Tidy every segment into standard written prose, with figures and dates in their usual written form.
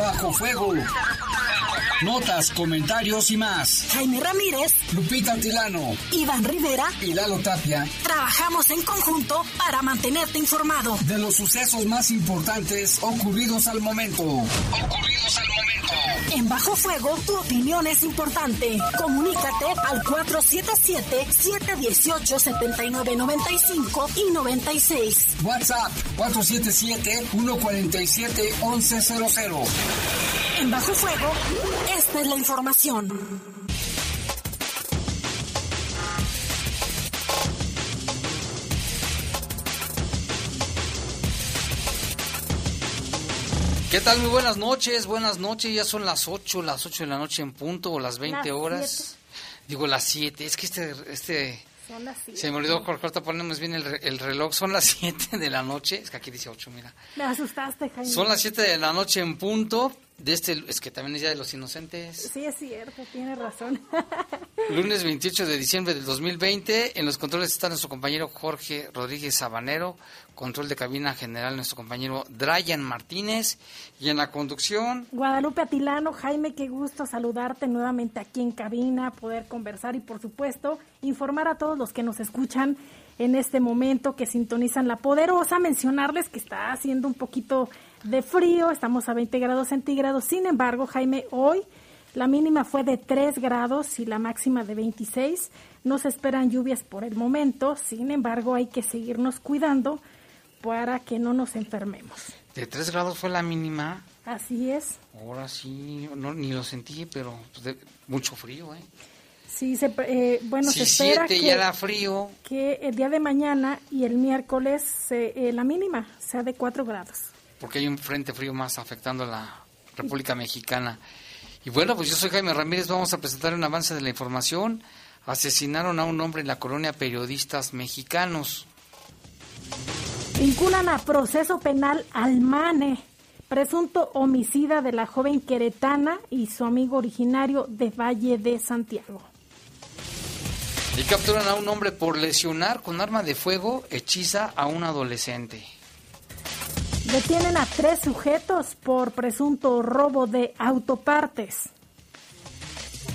Bajo Fuego. Notas, comentarios y más. Jaime Ramírez, Lupita Antilano, Iván Rivera y Lalo Tapia. Trabajamos en conjunto para mantenerte informado de los sucesos más importantes ocurridos al momento. En Bajo Fuego, tu opinión es importante. Comunícate al 477-718-7995 y 96. WhatsApp 477-147-1100. En Bajo Fuego, esta es la información. ¿Qué tal? Muy buenas noches, Ya son las 8 de la noche en punto, o las 20 horas. Digo, las 7. Es que son las 7. Se me olvidó, corta, ponemos bien el reloj. Son las 7 de la noche. Es que aquí dice 8, mira. Me asustaste, Jaime. Son las 7 de la noche en punto. Es que también es Día de los Inocentes. Sí, es cierto, tiene razón. Lunes 28 de diciembre del 2020. En los controles está nuestro compañero Jorge Rodríguez Sabanero. Control de cabina general, nuestro compañero Drayan Martínez. Y en la conducción, Guadalupe Atilano. Jaime, qué gusto saludarte nuevamente aquí en cabina, poder conversar y, por supuesto, informar a todos los que nos escuchan en este momento, que sintonizan La Poderosa, mencionarles que está haciendo un poquito de frío, estamos a 20 grados centígrados. Sin embargo, Jaime, hoy la mínima fue de 3 grados y la máxima de 26. No se esperan lluvias por el momento, sin embargo, hay que seguirnos cuidando para que no nos enfermemos. ¿De 3 grados fue la mínima? Así es. Ahora sí, no, ni lo sentí, pero pues, mucho frío, ¿eh? Sí, se espera que ya da frío, que el día de mañana y el miércoles la mínima sea de 4 grados. Porque hay un frente frío más afectando a la República Mexicana. Y bueno, pues yo soy Jaime Ramírez, vamos a presentar un avance de la información. Asesinaron a un hombre en la colonia Periodistas Mexicanos. Vinculan a proceso penal al MANE, presunto homicida de la joven queretana y su amigo originario de Valle de Santiago. Y capturan a un hombre por lesionar con arma de fuego, hechiza a un adolescente. Detienen a 3 sujetos por presunto robo de autopartes.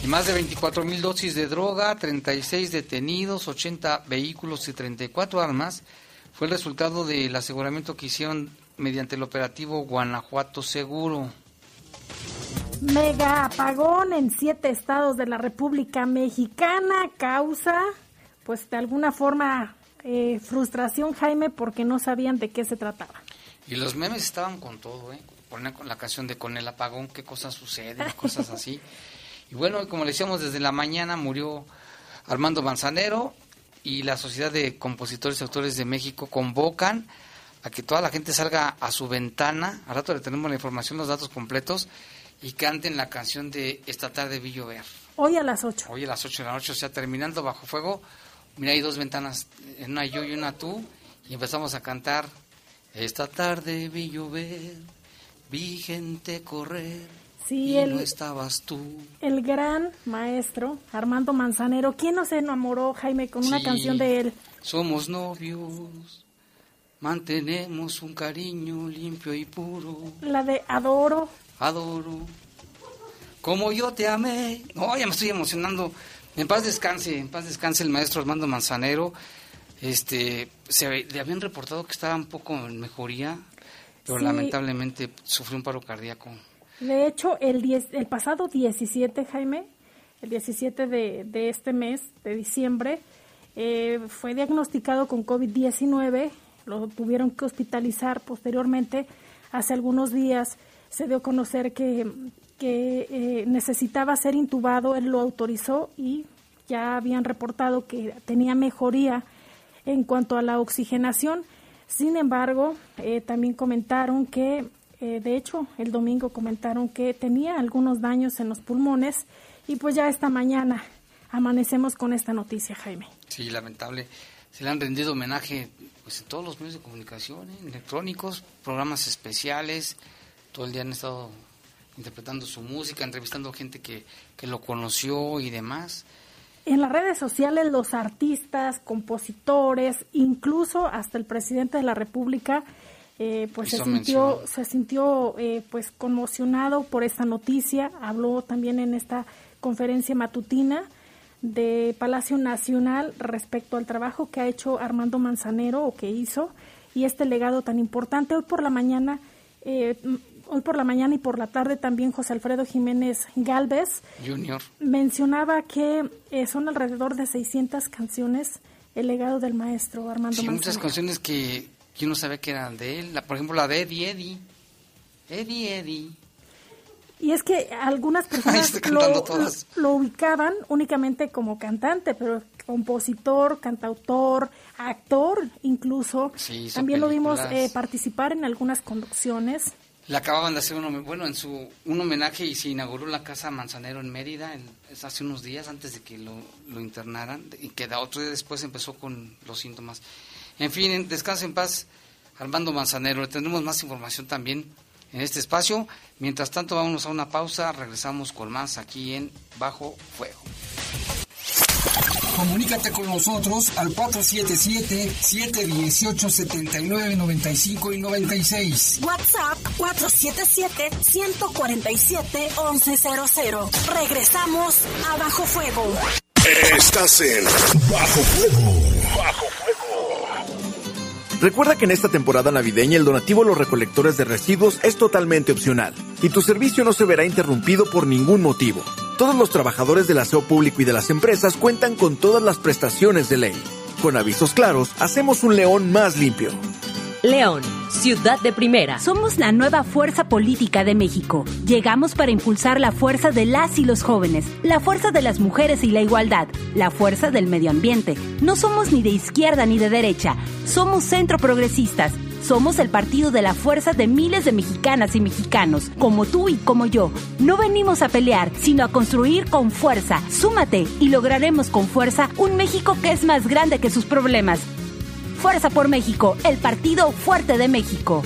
Y más de 24,000 dosis de droga, 36 detenidos, 80 vehículos y 34 armas. Fue el resultado del aseguramiento que hicieron mediante el operativo Guanajuato Seguro. Mega apagón en 7 estados de la República Mexicana. Causa, pues de alguna forma, frustración, Jaime, porque no sabían de qué se trataba. Y los memes estaban con todo, ¿eh? Ponían con la canción de "Con el apagón, qué cosas suceden", cosas así. Y bueno, como le decíamos, desde la mañana murió Armando Manzanero, y la Sociedad de Compositores y Autores de México convocan a que toda la gente salga a su ventana. Al rato le tenemos la información, los datos completos, y canten la canción de "Esta tarde vi llover". Hoy a las 8. Hoy a las 8 de la noche, o sea, terminando Bajo Fuego. Mira, hay 2 ventanas, una yo y una tú, y empezamos a cantar. Esta tarde vi llover, vi gente correr, sí, y no estabas tú. El gran maestro Armando Manzanero, ¿quién no se enamoró, Jaime, con una canción de él? Somos novios, mantenemos un cariño limpio y puro. La de Adoro. Adoro, como yo te amé. No, ya me estoy emocionando. En paz descanse el maestro Armando Manzanero. Le habían reportado que estaba un poco en mejoría, pero lamentablemente sufrió un paro cardíaco. De hecho, el pasado 17, Jaime, el 17 de este mes, de diciembre, fue diagnosticado con COVID-19, lo tuvieron que hospitalizar. Posteriormente, hace algunos días, se dio a conocer que necesitaba ser intubado, él lo autorizó y ya habían reportado que tenía mejoría en cuanto a la oxigenación. Sin embargo, también comentaron que, de hecho, el domingo comentaron que tenía algunos daños en los pulmones, y pues ya esta mañana amanecemos con esta noticia, Jaime. Sí, lamentable. Se le han rendido homenaje pues en todos los medios de comunicación, electrónicos, programas especiales. Todo el día han estado interpretando su música, entrevistando gente que lo conoció y demás. En las redes sociales, los artistas, compositores, incluso hasta el presidente de la República pues se sintió pues conmocionado por esta noticia. Habló también en esta conferencia matutina de Palacio Nacional respecto al trabajo que ha hecho Armando Manzanero, o que hizo, y este legado tan importante. Hoy por la mañana y por la tarde también José Alfredo Jiménez Galvez Jr. mencionaba que son alrededor de 600 canciones el legado del maestro Armando Manzanero. Muchas canciones que yo no sabía que eran de él, por ejemplo la de Eddie. Y es que algunas personas lo ubicaban únicamente como cantante, pero compositor, cantautor, actor, incluso. Sí, también películas. Lo vimos participar en algunas conducciones. Le acababan de hacer un homenaje y se inauguró la Casa Manzanero en Mérida hace unos días antes de que lo internaran, y que otro día después empezó con los síntomas. En fin, descanse en paz Armando Manzanero. Le tendremos más información también en este espacio. Mientras tanto, vámonos a una pausa. Regresamos con más aquí en Bajo Fuego. Comunícate con nosotros al 477-718-7995 y 96. WhatsApp 477-147-1100. Regresamos a Bajo Fuego. Estás en Bajo Fuego. Bajo Fuego. Recuerda que en esta temporada navideña el donativo a los recolectores de residuos es totalmente opcional y tu servicio no se verá interrumpido por ningún motivo. Todos los trabajadores del aseo público y de las empresas cuentan con todas las prestaciones de ley. Con avisos claros, hacemos un León más limpio. León, ciudad de primera. Somos la nueva fuerza política de México. Llegamos para impulsar la fuerza de las y los jóvenes, la fuerza de las mujeres y la igualdad, la fuerza del medio ambiente. No somos ni de izquierda ni de derecha. Somos centro progresistas. Somos el partido de la fuerza de miles de mexicanas y mexicanos, como tú y como yo. No venimos a pelear, sino a construir con fuerza. Súmate y lograremos con fuerza un México que es más grande que sus problemas. Fuerza por México, el partido fuerte de México.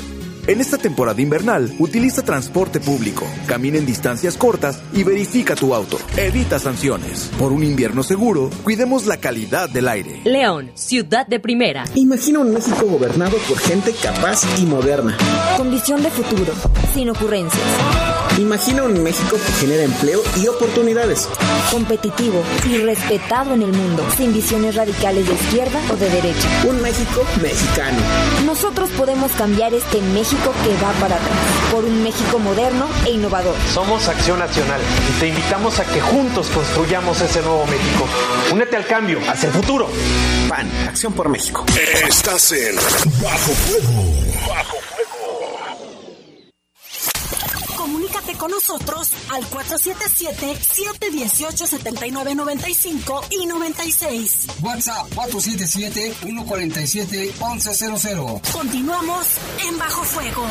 En esta temporada invernal, utiliza transporte público, camina en distancias cortas y verifica tu auto. Evita sanciones. Por un invierno seguro, cuidemos la calidad del aire. León, ciudad de primera. Imagina un México gobernado por gente capaz y moderna. Con visión de futuro, sin ocurrencias. Imagina un México que genera empleo y oportunidades. Competitivo y respetado en el mundo, sin visiones radicales de izquierda o de derecha. Un México mexicano. Nosotros podemos cambiar este México que va para atrás, por un México moderno e innovador. Somos Acción Nacional y te invitamos a que juntos construyamos ese nuevo México. Únete al cambio, hacia el futuro. PAN, Acción por México. Estás en Bajo Fuego. Bajo Fuego. Comunícate con nosotros al 477-718-7995 y 96. WhatsApp 477-147-1100. Continuamos en Bajo Fuego.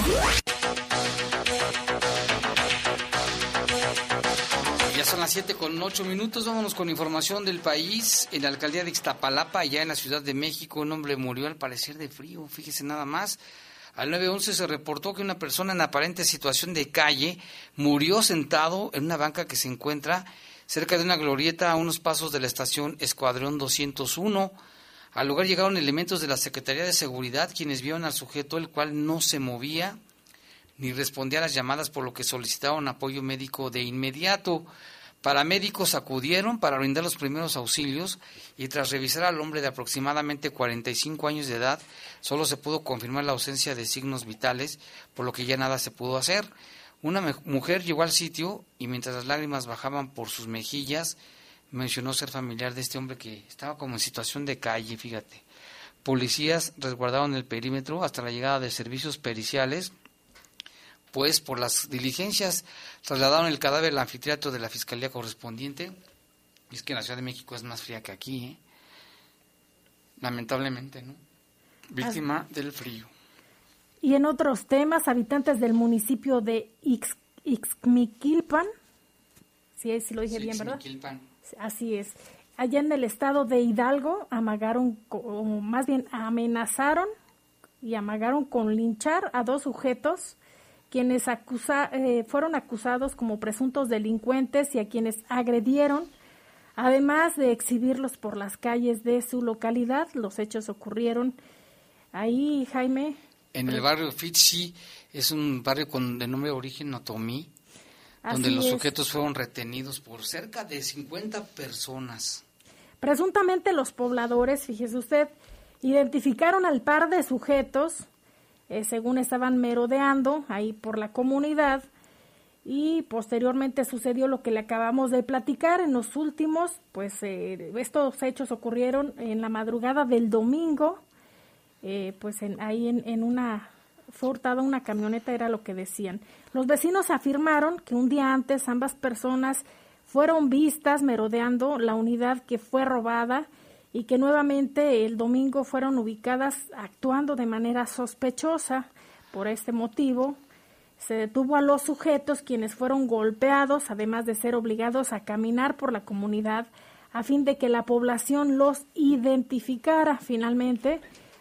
Ya son las 7:08. Vámonos con información del país. En la alcaldía de Ixtapalapa, allá en la Ciudad de México, un hombre murió al parecer de frío. Fíjese nada más. Al 911 se reportó que una persona en aparente situación de calle murió sentado en una banca que se encuentra cerca de una glorieta a unos pasos de la estación Escuadrón 201. Al lugar llegaron elementos de la Secretaría de Seguridad, quienes vieron al sujeto, el cual no se movía ni respondía a las llamadas, por lo que solicitaron apoyo médico de inmediato. Paramédicos acudieron para brindar los primeros auxilios y tras revisar al hombre de aproximadamente 45 años de edad, solo se pudo confirmar la ausencia de signos vitales, por lo que ya nada se pudo hacer. Una mujer llegó al sitio y mientras las lágrimas bajaban por sus mejillas, mencionó ser familiar de este hombre que estaba como en situación de calle, fíjate. Policías resguardaron el perímetro hasta la llegada de servicios periciales, pues por las diligencias trasladaron el cadáver al anfiteatro de la fiscalía correspondiente. Y es que la Ciudad de México es más fría que aquí, ¿eh? Lamentablemente, ¿no? Víctima del frío. Y en otros temas, habitantes del municipio de Ixmiquilpan, sí lo dije bien, ¿verdad? Así es. Allá en el estado de Hidalgo amenazaron con linchar a dos sujetos quienes fueron acusados como presuntos delincuentes y a quienes agredieron, además de exhibirlos por las calles de su localidad. Los hechos ocurrieron ahí, Jaime, En el barrio Fitsi, es un barrio de nombre de origen otomí, donde los sujetos fueron retenidos por cerca de 50 personas. Presuntamente los pobladores, fíjese usted, identificaron al par de sujetos, según estaban merodeando ahí por la comunidad, y posteriormente sucedió lo que le acabamos de platicar. En los últimos, pues estos hechos ocurrieron en la madrugada del domingo, pues ahí en una... fue hurtada una camioneta, era lo que decían. Los vecinos afirmaron que un día antes ambas personas fueron vistas merodeando la unidad que fue robada y que nuevamente el domingo fueron ubicadas actuando de manera sospechosa. Por este motivo, se detuvo a los sujetos, quienes fueron golpeados, además de ser obligados a caminar por la comunidad a fin de que la población los identificara. Finalmente,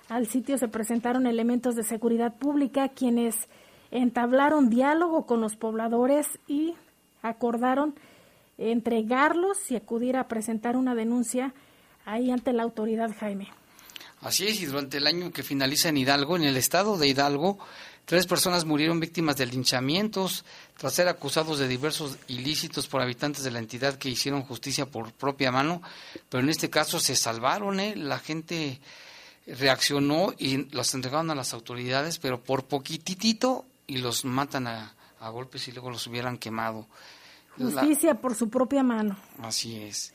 al sitio se presentaron elementos de seguridad pública, quienes entablaron diálogo con los pobladores y acordaron entregarlos y acudir a presentar una denuncia ahí ante la autoridad, Jaime. Así es, y durante el año que finaliza en Hidalgo, en el estado de Hidalgo, 3 personas murieron víctimas de linchamientos tras ser acusados de diversos ilícitos por habitantes de la entidad que hicieron justicia por propia mano, pero en este caso se salvaron, la gente reaccionó y los entregaron a las autoridades, pero por poquitito, y los matan a golpes, y luego los hubieran quemado. Justicia por su propia mano. Así es.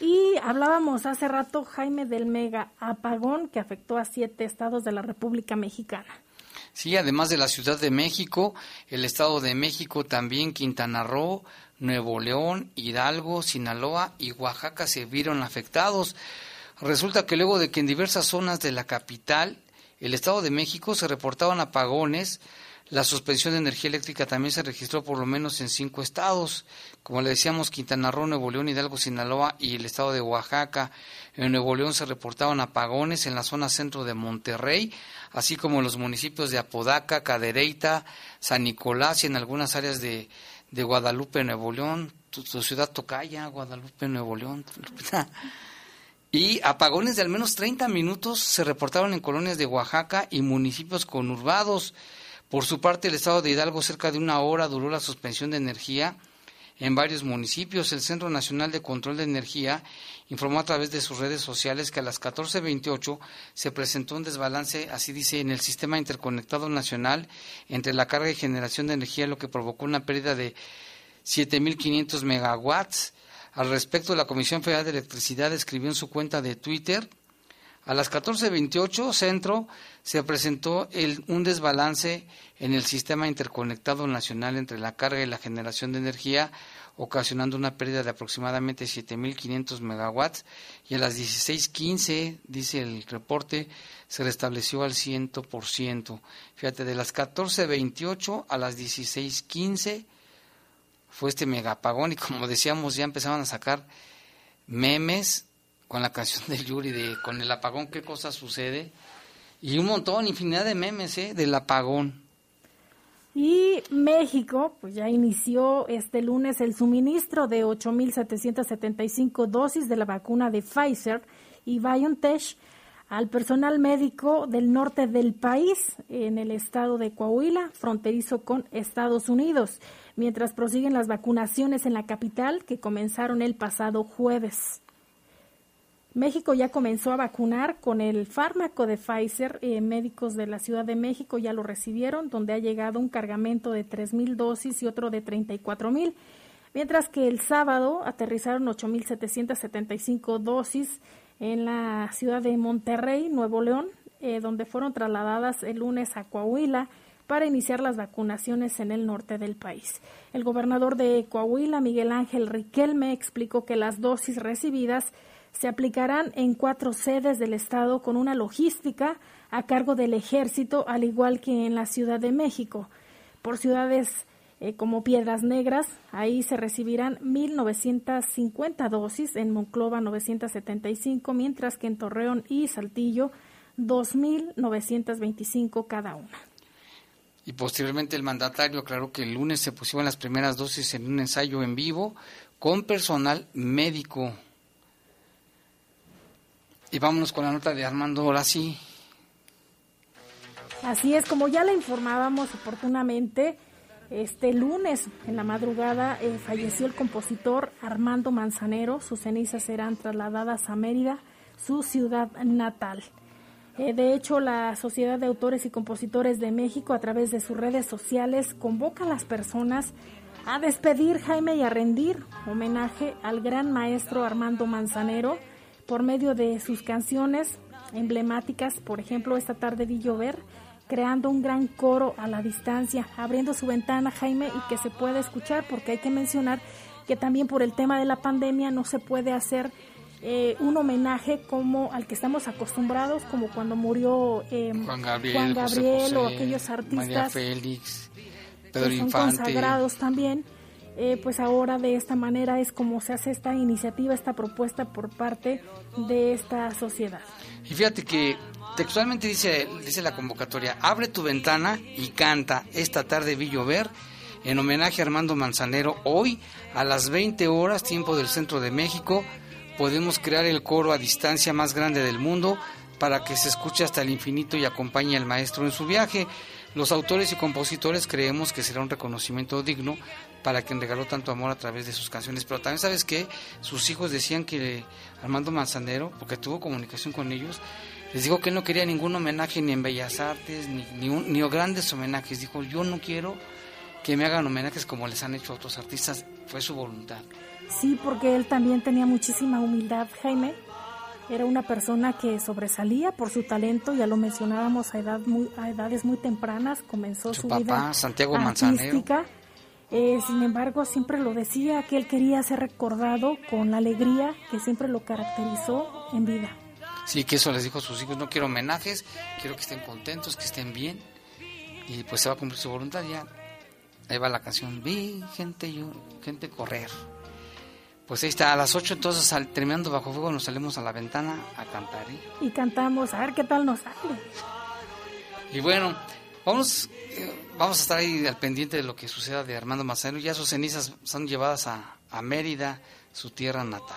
Y hablábamos hace rato, Jaime, del mega apagón que afectó a 7 estados de la República Mexicana. Sí, además de la Ciudad de México, el Estado de México también, Quintana Roo, Nuevo León, Hidalgo, Sinaloa y Oaxaca se vieron afectados. Resulta que luego de que en diversas zonas de la capital, el Estado de México, se reportaban apagones, la suspensión de energía eléctrica también se registró por lo menos en 5 estados, como le decíamos, Quintana Roo, Nuevo León, Hidalgo, Sinaloa y el estado de Oaxaca. En Nuevo León se reportaban apagones en la zona centro de Monterrey, así como en los municipios de Apodaca, Cadereyta, San Nicolás y en algunas áreas de Guadalupe, Nuevo León, su ciudad Tocaya, Guadalupe, Nuevo León. Y apagones de al menos 30 minutos se reportaron en colonias de Oaxaca y municipios conurbados. Por su parte, el estado de Hidalgo, cerca de 1 hora duró la suspensión de energía en varios municipios. El Centro Nacional de Control de Energía informó a través de sus redes sociales que a las 14:28 se presentó un desbalance, así dice, en el sistema interconectado nacional entre la carga y generación de energía, lo que provocó una pérdida de 7.500 megawatts. Al respecto, la Comisión Federal de Electricidad escribió en su cuenta de Twitter: a las 14:28 centro se presentó un desbalance en el sistema interconectado nacional entre la carga y la generación de energía, ocasionando una pérdida de aproximadamente 7.500 megawatts, y a las 16:15, dice el reporte, se restableció al 100%. Fíjate, de las 14:28 a las 16:15 fue este megapagón, y como decíamos, ya empezaban a sacar memes con la canción de Yuri de "con el apagón qué cosa sucede", y un montón, infinidad de memes del apagón. Y México, pues ya inició este lunes el suministro de 8.775 dosis de la vacuna de Pfizer y BioNTech al personal médico del norte del país, en el estado de Coahuila, fronterizo con Estados Unidos, mientras prosiguen las vacunaciones en la capital, que comenzaron el pasado jueves. México ya comenzó a vacunar con el fármaco de Pfizer. Médicos de la Ciudad de México ya lo recibieron, donde ha llegado un cargamento de 3.000 dosis y otro de 34.000, mientras que el sábado aterrizaron 8.775 dosis en la ciudad de Monterrey, Nuevo León, donde fueron trasladadas el lunes a Coahuila para iniciar las vacunaciones en el norte del país. El gobernador de Coahuila, Miguel Ángel Riquelme, explicó que las dosis recibidas se aplicarán en 4 sedes del estado, con una logística a cargo del Ejército, al igual que en la Ciudad de México. Por ciudades como Piedras Negras, ahí se recibirán 1.950 dosis, en Monclova 975, mientras que en Torreón y Saltillo 2.925 cada una. Y posteriormente el mandatario aclaró que el lunes se pusieron las primeras dosis en un ensayo en vivo con personal médico. Y vámonos con la nota de Armando, ahora sí. Así es, como ya la informábamos oportunamente, este lunes en la madrugada falleció el compositor Armando Manzanero. Sus cenizas serán trasladadas a Mérida, su ciudad natal. De hecho, la Sociedad de Autores y Compositores de México, a través de sus redes sociales, convoca a las personas a despedir, Jaime, y a rendir homenaje al gran maestro Armando Manzanero por medio de sus canciones emblemáticas, por ejemplo, Esta tarde vi llover, creando un gran coro a la distancia, abriendo su ventana, Jaime, y que se pueda escuchar, porque hay que mencionar que también por el tema de la pandemia no se puede hacer un homenaje como al que estamos acostumbrados, como cuando murió Juan Gabriel José, o aquellos artistas, María Félix, Pedro que son Infante, consagrados también. Pues ahora de esta manera es como se hace esta iniciativa, esta propuesta por parte de esta sociedad. Y fíjate que textualmente dice la convocatoria: abre tu ventana y canta Esta tarde vi llover, en homenaje a Armando Manzanero. Hoy a las 20 horas, tiempo del centro de México, podemos crear el coro a distancia más grande del mundo para que se escuche hasta el infinito y acompañe al maestro en su viaje. Los autores y compositores creemos que será un reconocimiento digno para quien regaló tanto amor a través de sus canciones. Pero también, ¿sabes qué? Sus hijos decían que Armando Manzanero, porque tuvo comunicación con ellos, les dijo que él no quería ningún homenaje, ni en Bellas Artes, ni grandes homenajes. Dijo: yo no quiero que me hagan homenajes como les han hecho a otros artistas. Fue su voluntad. Sí, porque él también tenía muchísima humildad, Jaime. Era una persona que sobresalía por su talento, ya lo mencionábamos, a edades muy tempranas comenzó su vida Santiago artística. Manzanero. Sin embargo, siempre lo decía, que él quería ser recordado con la alegría que siempre lo caracterizó en vida. Sí, que eso les dijo a sus hijos: no quiero homenajes, quiero que estén contentos, que estén bien. Y pues se va a cumplir su voluntad ya. Ahí va la canción: vi gente correr. Pues ahí está, a las 8, entonces, terminando Bajo Fuego, nos salimos a la ventana a cantar. ¿Eh? Y cantamos, a ver qué tal nos sale. Y bueno, vamos a estar ahí al pendiente de lo que suceda de Armando Manzanero. Ya sus cenizas son llevadas a Mérida, su tierra natal.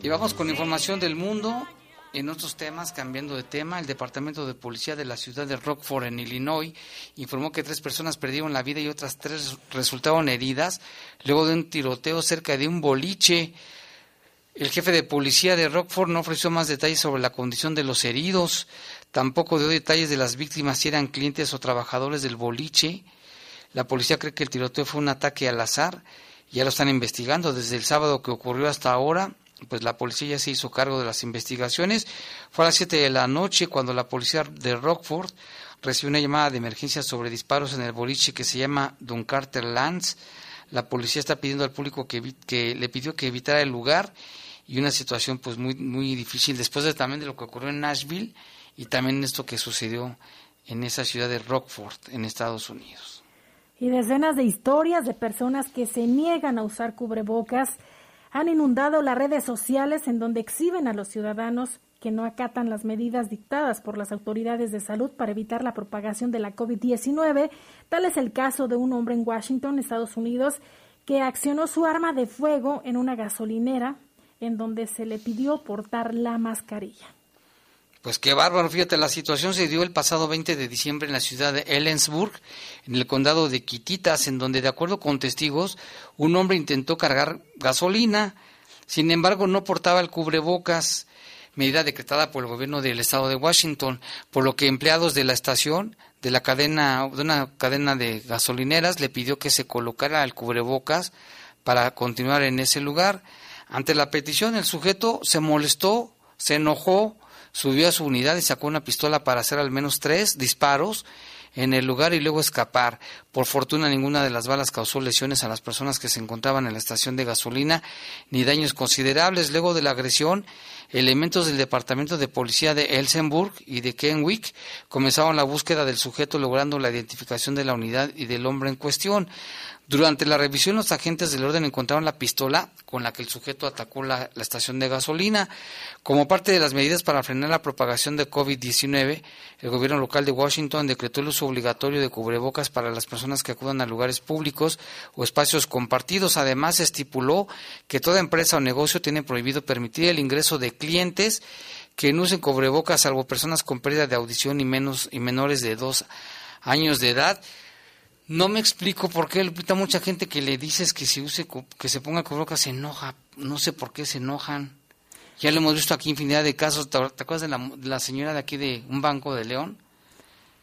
Y vamos con información del mundo. En otros temas, cambiando de tema, el Departamento de Policía de la ciudad de Rockford, en Illinois, informó que 3 personas perdieron la vida y otras 3 resultaron heridas luego de un tiroteo cerca de un boliche. El jefe de policía de Rockford no ofreció más detalles sobre la condición de los heridos, tampoco dio detalles de las víctimas, si eran clientes o trabajadores del boliche. La policía cree que el tiroteo fue un ataque al azar, ya lo están investigando desde el sábado que ocurrió hasta ahora. Pues la policía ya se hizo cargo de las investigaciones. Fue a las 7 de la noche cuando la policía de Rockford recibió una llamada de emergencia sobre disparos en el boliche que se llama Duncarter Lands. La policía está pidiendo al público que le pidió que evitara el lugar, y una situación pues muy, muy difícil después de también de lo que ocurrió en Nashville y también esto que sucedió en esa ciudad de Rockford, en Estados Unidos. Y decenas de historias de personas que se niegan a usar cubrebocas han inundado las redes sociales, en donde exhiben a los ciudadanos que no acatan las medidas dictadas por las autoridades de salud para evitar la propagación de la COVID-19. Tal es el caso de un hombre en Washington, Estados Unidos, que accionó su arma de fuego en una gasolinera, en donde se le pidió portar la mascarilla. Pues qué bárbaro, fíjate, la situación se dio el pasado 20 de diciembre en la ciudad de Ellensburg, en el condado de Kittitas, en donde, de acuerdo con testigos, un hombre intentó cargar gasolina, sin embargo no portaba el cubrebocas, medida decretada por el gobierno del estado de Washington, por lo que empleados de la estación, de una cadena de gasolineras, le pidió que se colocara el cubrebocas para continuar en ese lugar. Ante la petición, el sujeto se molestó, se enojó, subió a su unidad y sacó una pistola para hacer al menos 3 disparos en el lugar y luego escapar. Por fortuna, ninguna de las balas causó lesiones a las personas que se encontraban en la estación de gasolina, ni daños considerables. Luego de la agresión, elementos del Departamento de Policía de Elsenburg y de Kenwick comenzaron la búsqueda del sujeto, logrando la identificación de la unidad y del hombre en cuestión. Durante la revisión, los agentes del orden encontraron la pistola con la que el sujeto atacó la estación de gasolina. Como parte de las medidas para frenar la propagación de COVID-19, el gobierno local de Washington decretó el uso obligatorio de cubrebocas para las personas que acudan a lugares públicos o espacios compartidos. Además, estipuló que toda empresa o negocio tiene prohibido permitir el ingreso de clientes que no usen cubrebocas salvo personas con pérdida de audición y menores de 2 años de edad. No me explico por qué, Lupita, mucha gente que le dices que se ponga cubrebocas se enoja, no sé por qué se enojan. Ya lo hemos visto aquí infinidad de casos. ¿Te acuerdas de la señora de aquí de un banco de León?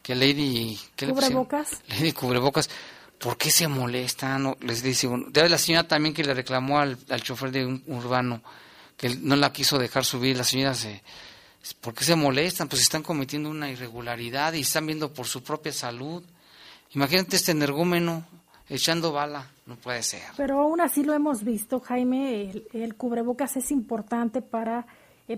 Que Lady... ¿qué ¿Cubrebocas? Le Lady Cubrebocas. ¿Por qué se molestan? No, les dice uno. La señora también que le reclamó al chofer de un urbano que no la quiso dejar subir. La señora se... ¿Por qué se molestan? Pues están cometiendo una irregularidad y están viendo por su propia salud. Imagínate este energúmeno echando bala. No puede ser. Pero aún así lo hemos visto, Jaime, el cubrebocas es importante para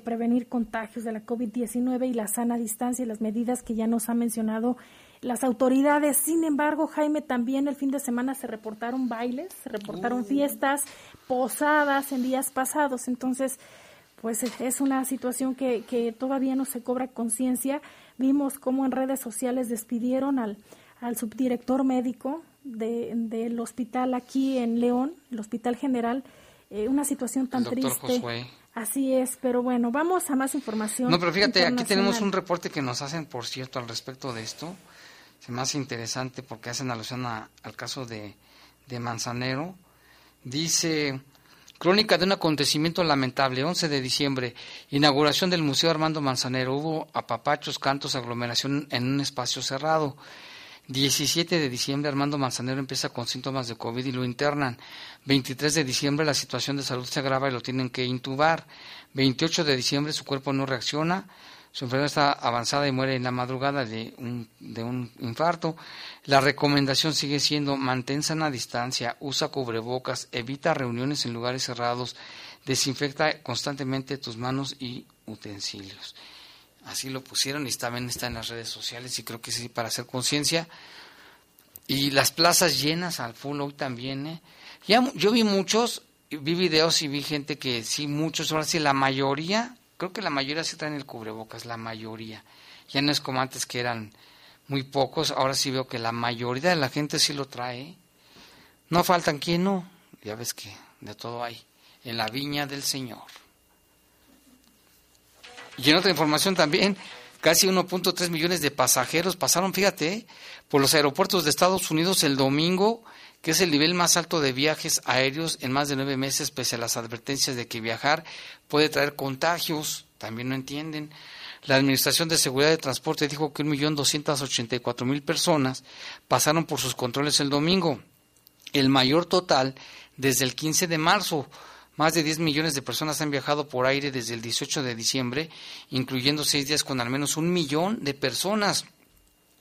prevenir contagios de la COVID-19 y la sana distancia y las medidas que ya nos han mencionado las autoridades. Sin embargo, Jaime, también el fin de semana se reportaron bailes, se reportaron fiestas, posadas en días pasados. Entonces, pues es una situación que todavía no se cobra conciencia. Vimos cómo en redes sociales despidieron al subdirector médico del hospital aquí en León, el Hospital General, una situación tan triste. Josué. Así es, pero bueno, vamos a más información. No, pero fíjate, aquí tenemos un reporte que nos hacen, por cierto, al respecto de esto. Se me hace interesante porque hacen alusión al caso de Manzanero. Dice, crónica de un acontecimiento lamentable, 11 de diciembre, inauguración del Museo Armando Manzanero. Hubo apapachos, cantos, aglomeración en un espacio cerrado. 17 de diciembre, Armando Manzanero empieza con síntomas de COVID y lo internan. 23 de diciembre, la situación de salud se agrava y lo tienen que intubar. 28 de diciembre, su cuerpo no reacciona, su enfermedad está avanzada y muere en la madrugada de un infarto. La recomendación sigue siendo, mantén sana distancia, usa cubrebocas, evita reuniones en lugares cerrados, desinfecta constantemente tus manos y utensilios. Así lo pusieron y también está en las redes sociales y creo que sí, para hacer conciencia. Y las plazas llenas al full hoy también, ¿eh? Yo vi muchos, vi videos y vi gente que sí, muchos, ahora sí la mayoría, creo que la mayoría sí traen el cubrebocas, la mayoría. Ya no es como antes que eran muy pocos, ahora sí veo que la mayoría de la gente sí lo trae, ¿eh? No faltan quien no, ya ves que de todo hay en la viña del Señor. Y en otra información también, casi 1.3 millones de pasajeros pasaron, fíjate, por los aeropuertos de Estados Unidos el domingo, que es el nivel más alto de viajes aéreos en más de 9 meses, pese a las advertencias de que viajar puede traer contagios. También no entienden. La Administración de Seguridad de Transporte dijo que 1.284.000 personas pasaron por sus controles el domingo, el mayor total desde el 15 de marzo. Más de 10 millones de personas han viajado por aire desde el 18 de diciembre, incluyendo 6 días con al menos 1 millón de personas.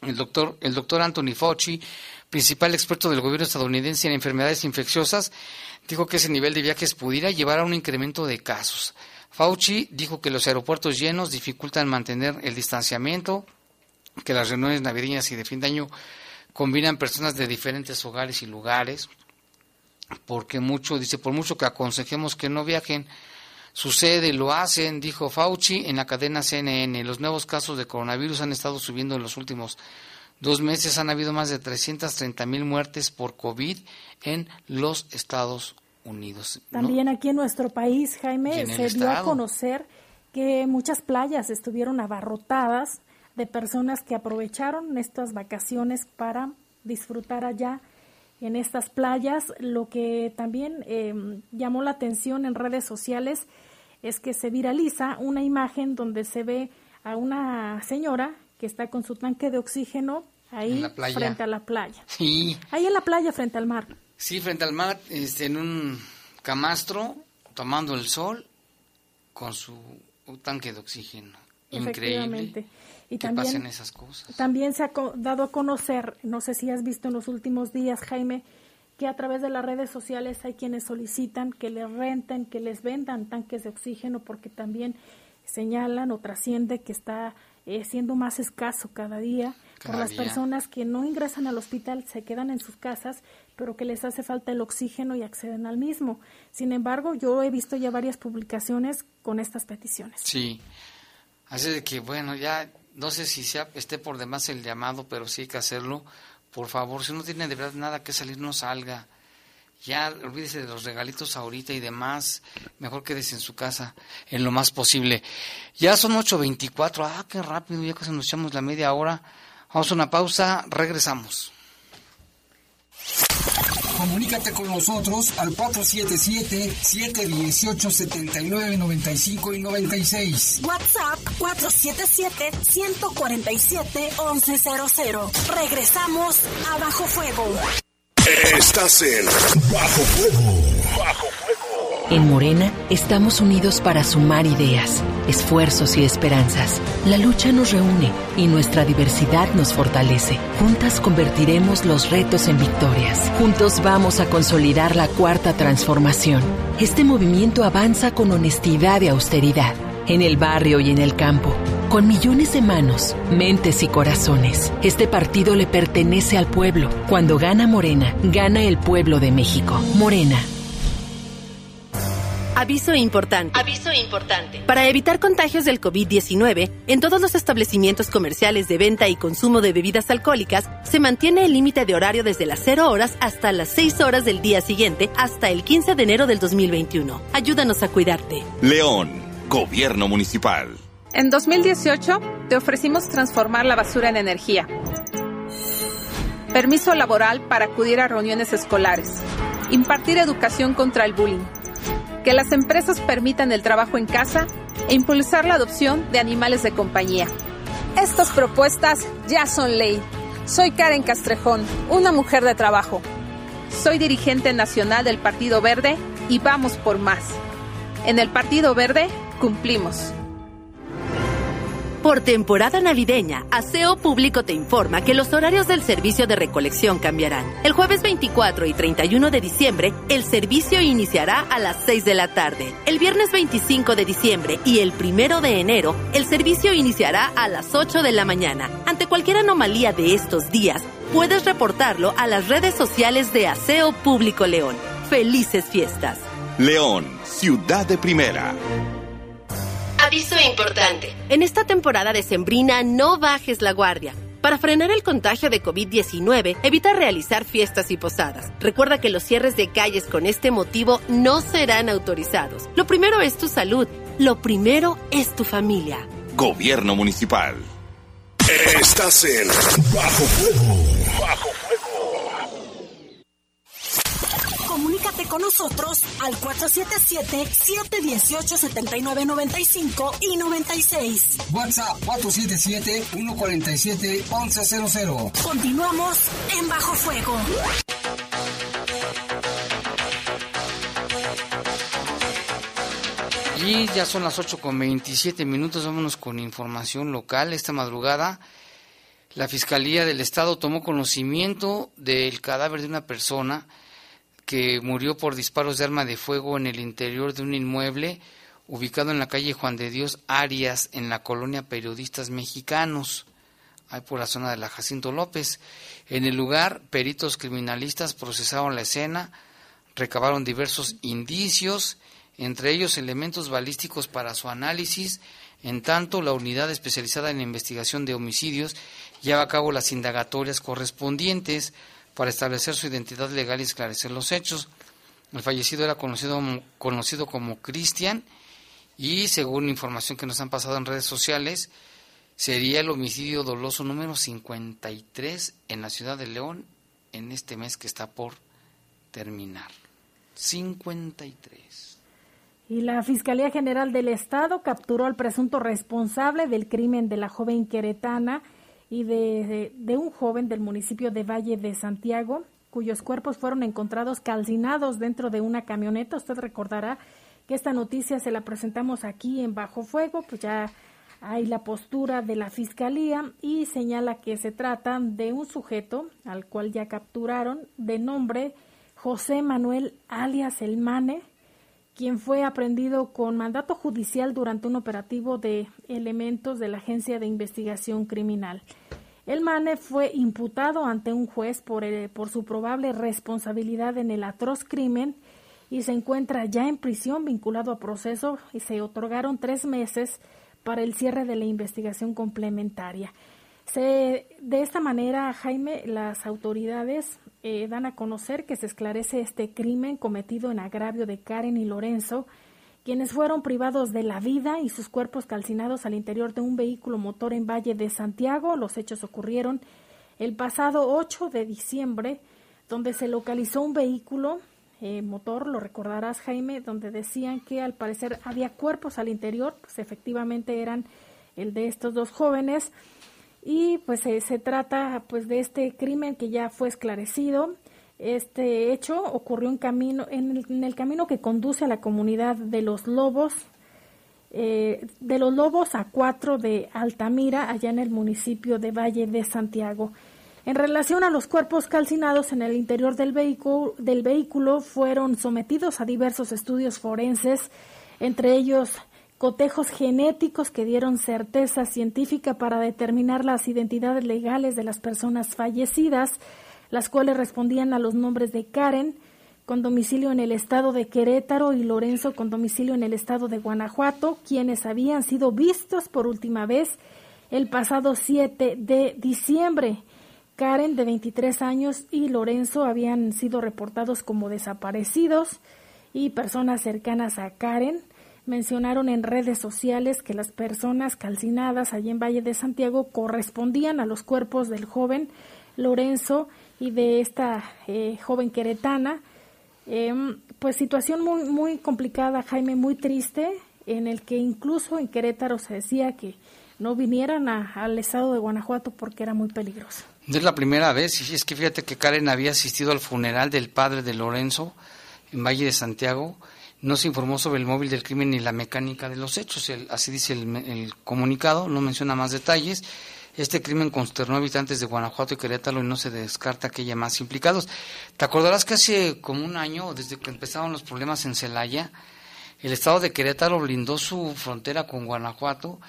El doctor Anthony Fauci, principal experto del gobierno estadounidense en enfermedades infecciosas, dijo que ese nivel de viajes pudiera llevar a un incremento de casos. Fauci dijo que los aeropuertos llenos dificultan mantener el distanciamiento, que las reuniones navideñas y de fin de año combinan personas de diferentes hogares y lugares. Porque por mucho que aconsejemos que no viajen, sucede y lo hacen, dijo Fauci en la cadena CNN. Los nuevos casos de coronavirus han estado subiendo en los últimos 2 meses. Han habido más de 330.000 muertes por COVID en los Estados Unidos, ¿no? También aquí en nuestro país, Jaime, se dio a conocer que muchas playas estuvieron abarrotadas de personas que aprovecharon estas vacaciones para disfrutar allá en estas playas. Lo que también llamó la atención en redes sociales es que se viraliza una imagen donde se ve a una señora que está con su tanque de oxígeno ahí frente a la playa. Sí. Ahí en la playa, frente al mar. Sí, frente al mar, en un camastro, tomando el sol con su tanque de oxígeno. Increíble. Y que también pasen esas cosas. También se ha dado a conocer, no sé si has visto en los últimos días, Jaime, que a través de las redes sociales hay quienes solicitan que les renten, que les vendan tanques de oxígeno, porque también señalan o trasciende que está siendo más escaso cada día por las personas que no ingresan al hospital, se quedan en sus casas, pero que les hace falta el oxígeno y acceden al mismo. Sin embargo, yo he visto ya varias publicaciones con estas peticiones. Sí, así de que bueno, ya... No sé si esté por demás el llamado, pero sí hay que hacerlo. Por favor, si uno tiene de verdad nada que salir, no salga. Ya olvídese de los regalitos ahorita y demás. Mejor quédese en su casa en lo más posible. Ya son 8:24. Ah, qué rápido, ya casi nos echamos la media hora. Vamos a una pausa, regresamos. Comunícate con nosotros al 477-718-7995 y 96. WhatsApp 477-147-1100. Regresamos a Bajo Fuego. Estás en Bajo Fuego. Bajo Fuego. En Morena estamos unidos para sumar ideas, esfuerzos y esperanzas. La lucha nos reúne y nuestra diversidad nos fortalece. Juntas convertiremos los retos en victorias. Juntos vamos a consolidar la cuarta transformación. Este movimiento avanza con honestidad y austeridad, en el barrio y en el campo, con millones de manos, mentes y corazones. Este partido le pertenece al pueblo. Cuando gana Morena, gana el pueblo de México. Morena. Aviso importante. Aviso importante. Para evitar contagios del COVID-19, en todos los establecimientos comerciales de venta y consumo de bebidas alcohólicas, se mantiene el límite de horario desde las 0 horas hasta las 6 horas del día siguiente, hasta el 15 de enero del 2021. Ayúdanos a cuidarte. León, Gobierno Municipal. En 2018, te ofrecimos transformar la basura en energía. Permiso laboral para acudir a reuniones escolares. Impartir educación contra el bullying. Que las empresas permitan el trabajo en casa e impulsar la adopción de animales de compañía. Estas propuestas ya son ley. Soy Karen Castrejón, una mujer de trabajo. Soy dirigente nacional del Partido Verde y vamos por más. En el Partido Verde cumplimos. Por temporada navideña, Aseo Público te informa que los horarios del servicio de recolección cambiarán. El jueves 24 y 31 de diciembre, el servicio iniciará a las 6 de la tarde. El viernes 25 de diciembre y el 1 de enero, el servicio iniciará a las 8 de la mañana. Ante cualquier anomalía de estos días, puedes reportarlo a las redes sociales de Aseo Público León. ¡Felices fiestas! León, ciudad de primera. Aviso importante. En esta temporada decembrina no bajes la guardia. Para frenar el contagio de COVID-19, evita realizar fiestas y posadas. Recuerda que los cierres de calles con este motivo no serán autorizados. Lo primero es tu salud. Lo primero es tu familia. Gobierno Municipal. Estás en Bajo Fuego. Bajo Fuego. Comunícate con nosotros al 477-718-7995 y 96. WhatsApp 477-147-1100. Continuamos en Bajo Fuego. Y ya son las 8:27. Vámonos con información local. Esta madrugada, la Fiscalía del Estado tomó conocimiento del cadáver de una persona que murió por disparos de arma de fuego en el interior de un inmueble ubicado en la calle Juan de Dios Arias, en la colonia Periodistas Mexicanos, ahí por la zona de la Jacinto López. En el lugar, peritos criminalistas procesaron la escena, recabaron diversos indicios, entre ellos elementos balísticos para su análisis. En tanto, la unidad especializada en investigación de homicidios lleva a cabo las indagatorias correspondientes para establecer su identidad legal y esclarecer los hechos. El fallecido era conocido como Cristian y, según información que nos han pasado en redes sociales, sería el homicidio doloso número 53 en la ciudad de León en este mes que está por terminar. 53. Y la Fiscalía General del Estado capturó al presunto responsable del crimen de la joven queretana y de un joven del municipio de Valle de Santiago, cuyos cuerpos fueron encontrados calcinados dentro de una camioneta. Usted recordará que esta noticia se la presentamos aquí en Bajo Fuego, pues ya hay la postura de la Fiscalía y señala que se trata de un sujeto al cual ya capturaron, de nombre José Manuel alias el MANE, quien fue aprehendido con mandato judicial durante un operativo de elementos de la Agencia de Investigación Criminal. El MANE fue imputado ante un juez por su probable responsabilidad en el atroz crimen y se encuentra ya en prisión vinculado a proceso, y se otorgaron 3 meses para el cierre de la investigación complementaria. De esta manera, Jaime, las autoridades dan a conocer que se esclarece este crimen cometido en agravio de Karen y Lorenzo, quienes fueron privados de la vida y sus cuerpos calcinados al interior de un vehículo motor en Valle de Santiago. Los hechos ocurrieron el pasado 8 de diciembre, donde se localizó un vehículo motor, lo recordarás, Jaime, donde decían que al parecer había cuerpos al interior, pues efectivamente eran el de estos dos jóvenes. Y pues se trata pues de este crimen que ya fue esclarecido. Este hecho ocurrió en el camino que conduce a la comunidad de Los Lobos, a 4 de Altamira, allá en el municipio de Valle de Santiago. En relación a los cuerpos calcinados en el interior del vehículo, fueron sometidos a diversos estudios forenses, entre ellos cotejos genéticos que dieron certeza científica para determinar las identidades legales de las personas fallecidas, las cuales respondían a los nombres de Karen, con domicilio en el estado de Querétaro, y Lorenzo, con domicilio en el estado de Guanajuato, quienes habían sido vistos por última vez el pasado 7 de diciembre. Karen, de 23 años, y Lorenzo habían sido reportados como desaparecidos, y personas cercanas a Karen mencionaron en redes sociales que las personas calcinadas allí en Valle de Santiago correspondían a los cuerpos del joven Lorenzo y de esta joven queretana. Pues situación muy, muy complicada, Jaime, muy triste, en el que incluso en Querétaro se decía que no vinieran al estado de Guanajuato porque era muy peligroso. Es la primera vez, y es que fíjate que Karen había asistido al funeral del padre de Lorenzo en Valle de Santiago. No se informó sobre el móvil del crimen ni la mecánica de los hechos, así dice el comunicado, no menciona más detalles. Este crimen consternó a habitantes de Guanajuato y Querétaro y no se descarta que haya más implicados. Te acordarás que hace como un año, desde que empezaron los problemas en Celaya, el estado de Querétaro blindó su frontera con Guanajuato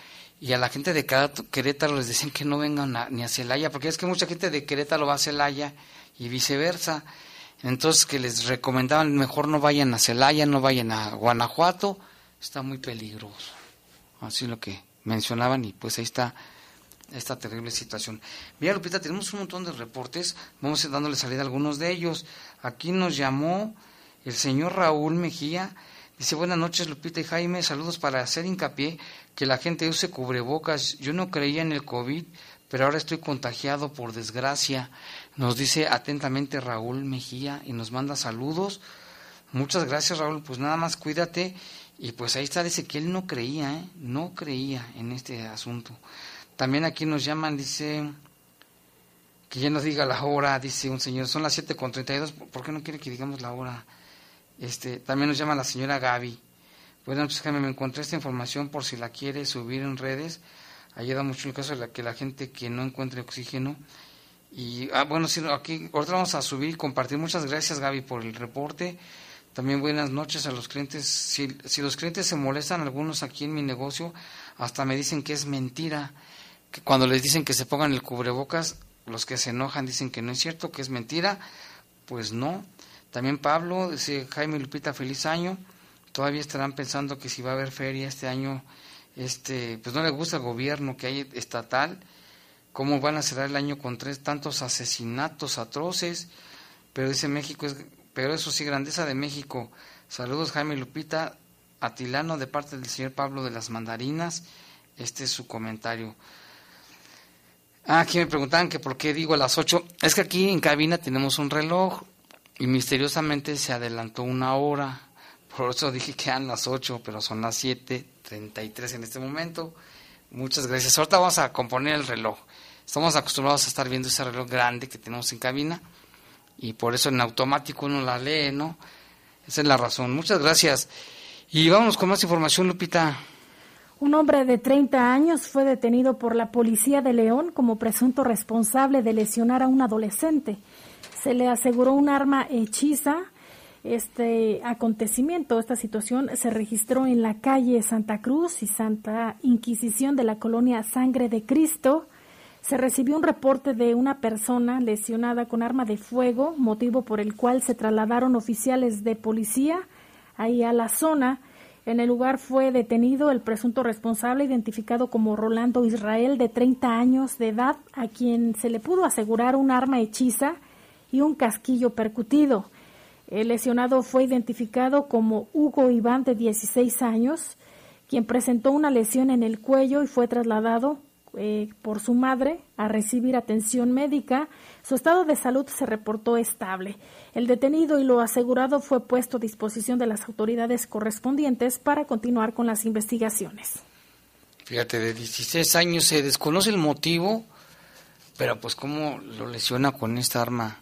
y a la gente de Querétaro les decían que no vengan ni a Celaya, porque es que mucha gente de Querétaro va a Celaya y viceversa. Entonces que les recomendaban mejor no vayan a Celaya, no vayan a Guanajuato, está muy peligroso. Así es lo que mencionaban y pues ahí está esta terrible situación. Mira, Lupita, tenemos un montón de reportes, vamos a ir dándole salida a algunos de ellos. Aquí nos llamó el señor Raúl Mejía, dice: buenas noches, Lupita y Jaime, saludos para hacer hincapié que la gente use cubrebocas. Yo no creía en el COVID, pero ahora estoy contagiado por desgracia. Nos dice atentamente Raúl Mejía y nos manda saludos. Muchas gracias, Raúl, pues nada más cuídate. Y pues ahí está, dice que él no creía, no creía en este asunto. También aquí nos llaman, dice, que ya nos diga la hora, dice un señor, son las 7:32, ¿por qué no quiere que digamos la hora? También nos llama la señora Gaby. Bueno, pues Jaime, me encontré esta información por si la quiere subir en redes. Ayuda mucho el caso de que la gente que no encuentre oxígeno. Y bueno, sí, aquí ahorita vamos a subir y compartir. Muchas gracias, Gaby, por el reporte. También buenas noches a los clientes. Si los clientes se molestan, algunos aquí en mi negocio hasta me dicen que es mentira, que cuando les dicen que se pongan el cubrebocas, los que se enojan dicen que no es cierto, que es mentira. Pues no. También Pablo dice: Jaime, Lupita, feliz año. Todavía estarán pensando que si va a haber feria este año. Pues no le gusta el gobierno que hay estatal. ¿Cómo van a cerrar el año con tantos asesinatos atroces? Pero dice México, pero eso sí, grandeza de México. Saludos, Jaime, Lupita, Atilano, de parte del señor Pablo de las Mandarinas. Este es su comentario. Aquí me preguntaban que por qué digo a las 8. Es que aquí en cabina tenemos un reloj y misteriosamente se adelantó una hora. Por eso dije que eran las 8, pero son las 7:33 en este momento. Muchas gracias. Ahorita vamos a componer el reloj. Estamos acostumbrados a estar viendo ese reloj grande que tenemos en cabina y por eso en automático uno la lee, ¿no? Esa es la razón. Muchas gracias. Y vámonos con más información, Lupita. Un hombre de 30 años fue detenido por la policía de León como presunto responsable de lesionar a un adolescente. Se le aseguró un arma hechiza. Este acontecimiento, esta situación, se registró en la calle Santa Cruz y Santa Inquisición de la colonia Sangre de Cristo. Se recibió un reporte de una persona lesionada con arma de fuego, motivo por el cual se trasladaron oficiales de policía ahí a la zona. En el lugar fue detenido el presunto responsable, identificado como Rolando Israel, de 30 años de edad, a quien se le pudo asegurar un arma hechiza y un casquillo percutido. El lesionado fue identificado como Hugo Iván, de 16 años, quien presentó una lesión en el cuello y fue trasladado por su madre a recibir atención médica. Su estado de salud se reportó estable. El detenido y lo asegurado fue puesto a disposición de las autoridades correspondientes para continuar con las investigaciones. Fíjate, de 16 años, se desconoce el motivo, pero pues cómo lo lesiona con esta arma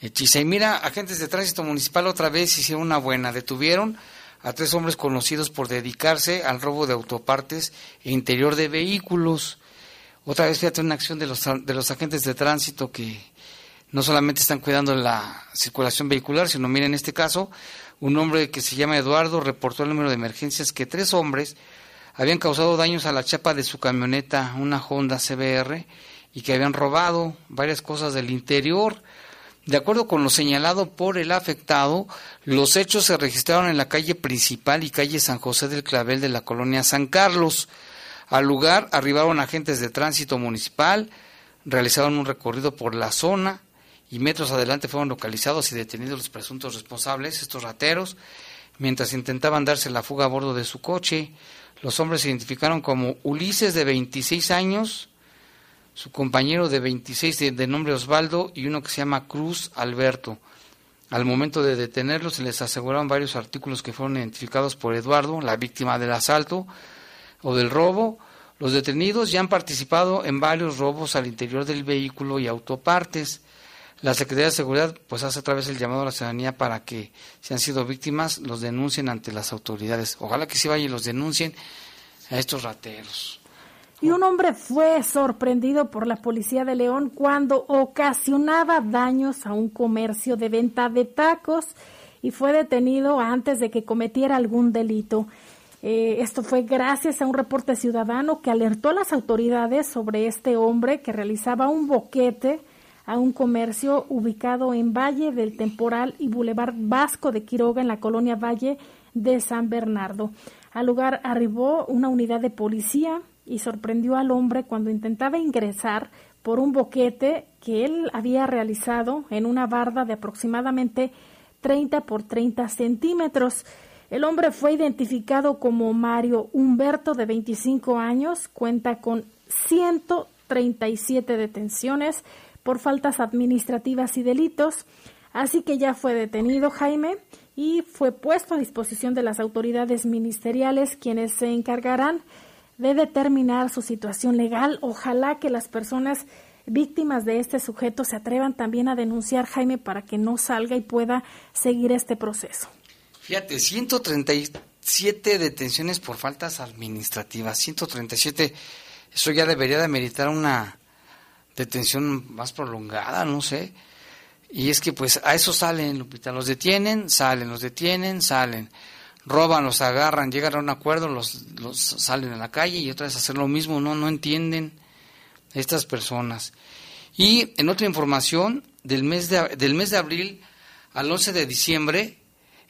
hechiza. Y mira, agentes de tránsito municipal otra vez hicieron una buena. Detuvieron a 3 hombres conocidos por dedicarse al robo de autopartes e interior de vehículos. Otra vez, fíjate, una acción de los agentes de tránsito que no solamente están cuidando la circulación vehicular, sino, mira, en este caso, un hombre que se llama Eduardo reportó al número de emergencias que 3 hombres habían causado daños a la chapa de su camioneta, una Honda CBR, y que habían robado varias cosas del interior. De acuerdo con lo señalado por el afectado, los hechos se registraron en la calle principal y calle San José del Clavel de la colonia San Carlos. Al lugar arribaron agentes de tránsito municipal, realizaron un recorrido por la zona y metros adelante fueron localizados y detenidos los presuntos responsables, estos rateros, mientras intentaban darse la fuga a bordo de su coche. Los hombres se identificaron como Ulises, de 26 años, su compañero de 26 de nombre Osvaldo y uno que se llama Cruz Alberto. Al momento de detenerlos se les aseguraron varios artículos que fueron identificados por Eduardo, la víctima del asalto o del robo. Los detenidos ya han participado en varios robos al interior del vehículo y autopartes. La Secretaría de Seguridad pues hace otra vez el llamado a la ciudadanía para que, si han sido víctimas, los denuncien ante las autoridades. Ojalá que sí vayan y los denuncien a estos rateros. Y un hombre fue sorprendido por la policía de León cuando ocasionaba daños a un comercio de venta de tacos y fue detenido antes de que cometiera algún delito. Esto fue gracias a un reporte ciudadano que alertó a las autoridades sobre este hombre que realizaba un boquete a un comercio ubicado en Valle del Temporal y Boulevard Vasco de Quiroga, en la colonia Valle de San Bernardo. Al lugar arribó una unidad de policía y sorprendió al hombre cuando intentaba ingresar por un boquete que él había realizado en una barda de aproximadamente 30 por 30 centímetros. El hombre fue identificado como Mario Humberto, de 25 años, cuenta con 137 detenciones por faltas administrativas y delitos, así que ya fue detenido, Jaime, y fue puesto a disposición de las autoridades ministeriales, quienes se encargarán de determinar su situación legal. Ojalá que las personas víctimas de este sujeto se atrevan también a denunciar, Jaime, para que no salga y pueda seguir este proceso. Fíjate, 137 detenciones por faltas administrativas, 137, eso ya debería de meritar una detención más prolongada, no sé. Y es que pues a eso salen, Lupita, los detienen, salen, los detienen, salen. Roban, los agarran, llegan a un acuerdo, los salen a la calle y otra vez hacer lo mismo. No entienden estas personas. Y en otra información, del mes de abril al 11 de diciembre,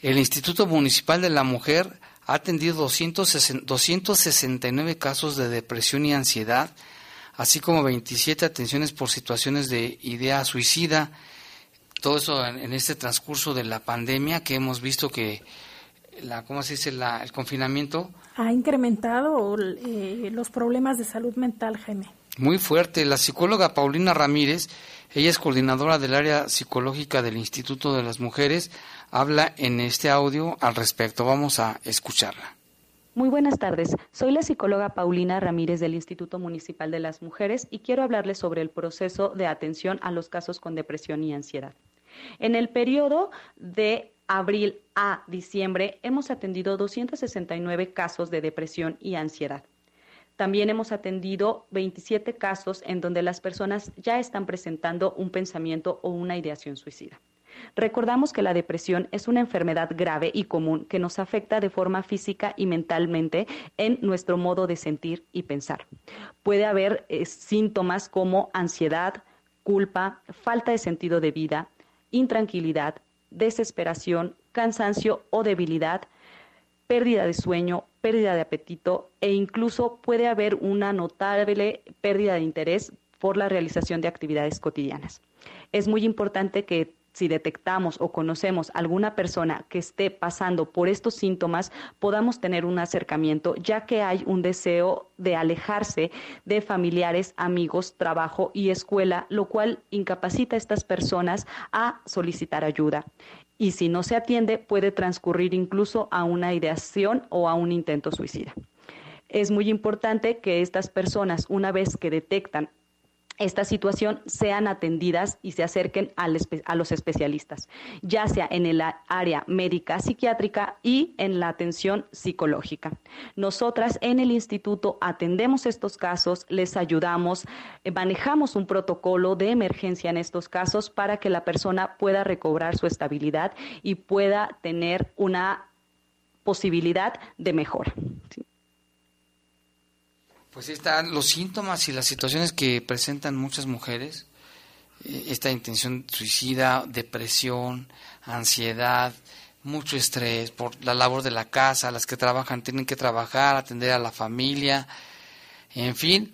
el Instituto Municipal de la Mujer ha atendido 269 casos de depresión y ansiedad, así como 27 atenciones por situaciones de idea suicida. Todo eso en este transcurso de la pandemia, que hemos visto que el confinamiento ha incrementado los problemas de salud mental, Jaime. Muy fuerte. La psicóloga Paulina Ramírez, ella es coordinadora del área psicológica del Instituto de las Mujeres, habla en este audio al respecto. Vamos a escucharla. Muy buenas tardes, soy la psicóloga Paulina Ramírez del Instituto Municipal de las Mujeres y quiero hablarles sobre el proceso de atención a los casos con depresión y ansiedad. En el periodo de abril a diciembre hemos atendido 269 casos de depresión y ansiedad. También hemos atendido 27 casos en donde las personas ya están presentando un pensamiento o una ideación suicida. Recordamos que la depresión es una enfermedad grave y común que nos afecta de forma física y mentalmente en nuestro modo de sentir y pensar. Puede haber síntomas como ansiedad, culpa, falta de sentido de vida, intranquilidad, desesperación, cansancio o debilidad, pérdida de sueño, pérdida de apetito e incluso puede haber una notable pérdida de interés por la realización de actividades cotidianas. Es muy importante que si detectamos o conocemos a alguna persona que esté pasando por estos síntomas, podamos tener un acercamiento, ya que hay un deseo de alejarse de familiares, amigos, trabajo y escuela, lo cual incapacita a estas personas a solicitar ayuda. Y si no se atiende, puede transcurrir incluso a una ideación o a un intento suicida. Es muy importante que estas personas, una vez que detectan esta situación, sean atendidas y se acerquen a los especialistas, ya sea en el área médica, psiquiátrica y en la atención psicológica. Nosotras en el instituto atendemos estos casos, les ayudamos, manejamos un protocolo de emergencia en estos casos para que la persona pueda recobrar su estabilidad y pueda tener una posibilidad de mejora. ¿Sí? Pues están los síntomas y las situaciones que presentan muchas mujeres, esta intención suicida, depresión, ansiedad, mucho estrés por la labor de la casa, las que trabajan tienen que trabajar, atender a la familia, en fin,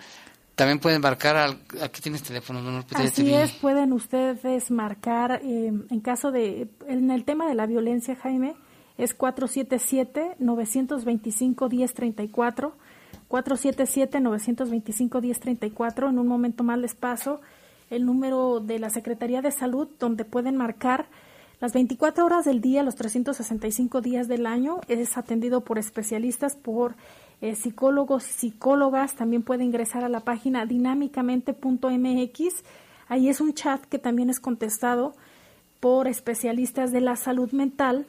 también pueden marcar, aquí tienes teléfono, ¿no? Así es, pueden ustedes marcar, en caso de, en el tema de la violencia, Jaime, es 477-925-1034, 477-925-1034. En un momento más les paso el número de la Secretaría de Salud, donde pueden marcar las 24 horas del día, los 365 días del año. Es atendido por especialistas, por psicólogos, psicólogas. También puede ingresar a la página dinamicamente.mx. Ahí es un chat que también es contestado por especialistas de la salud mental,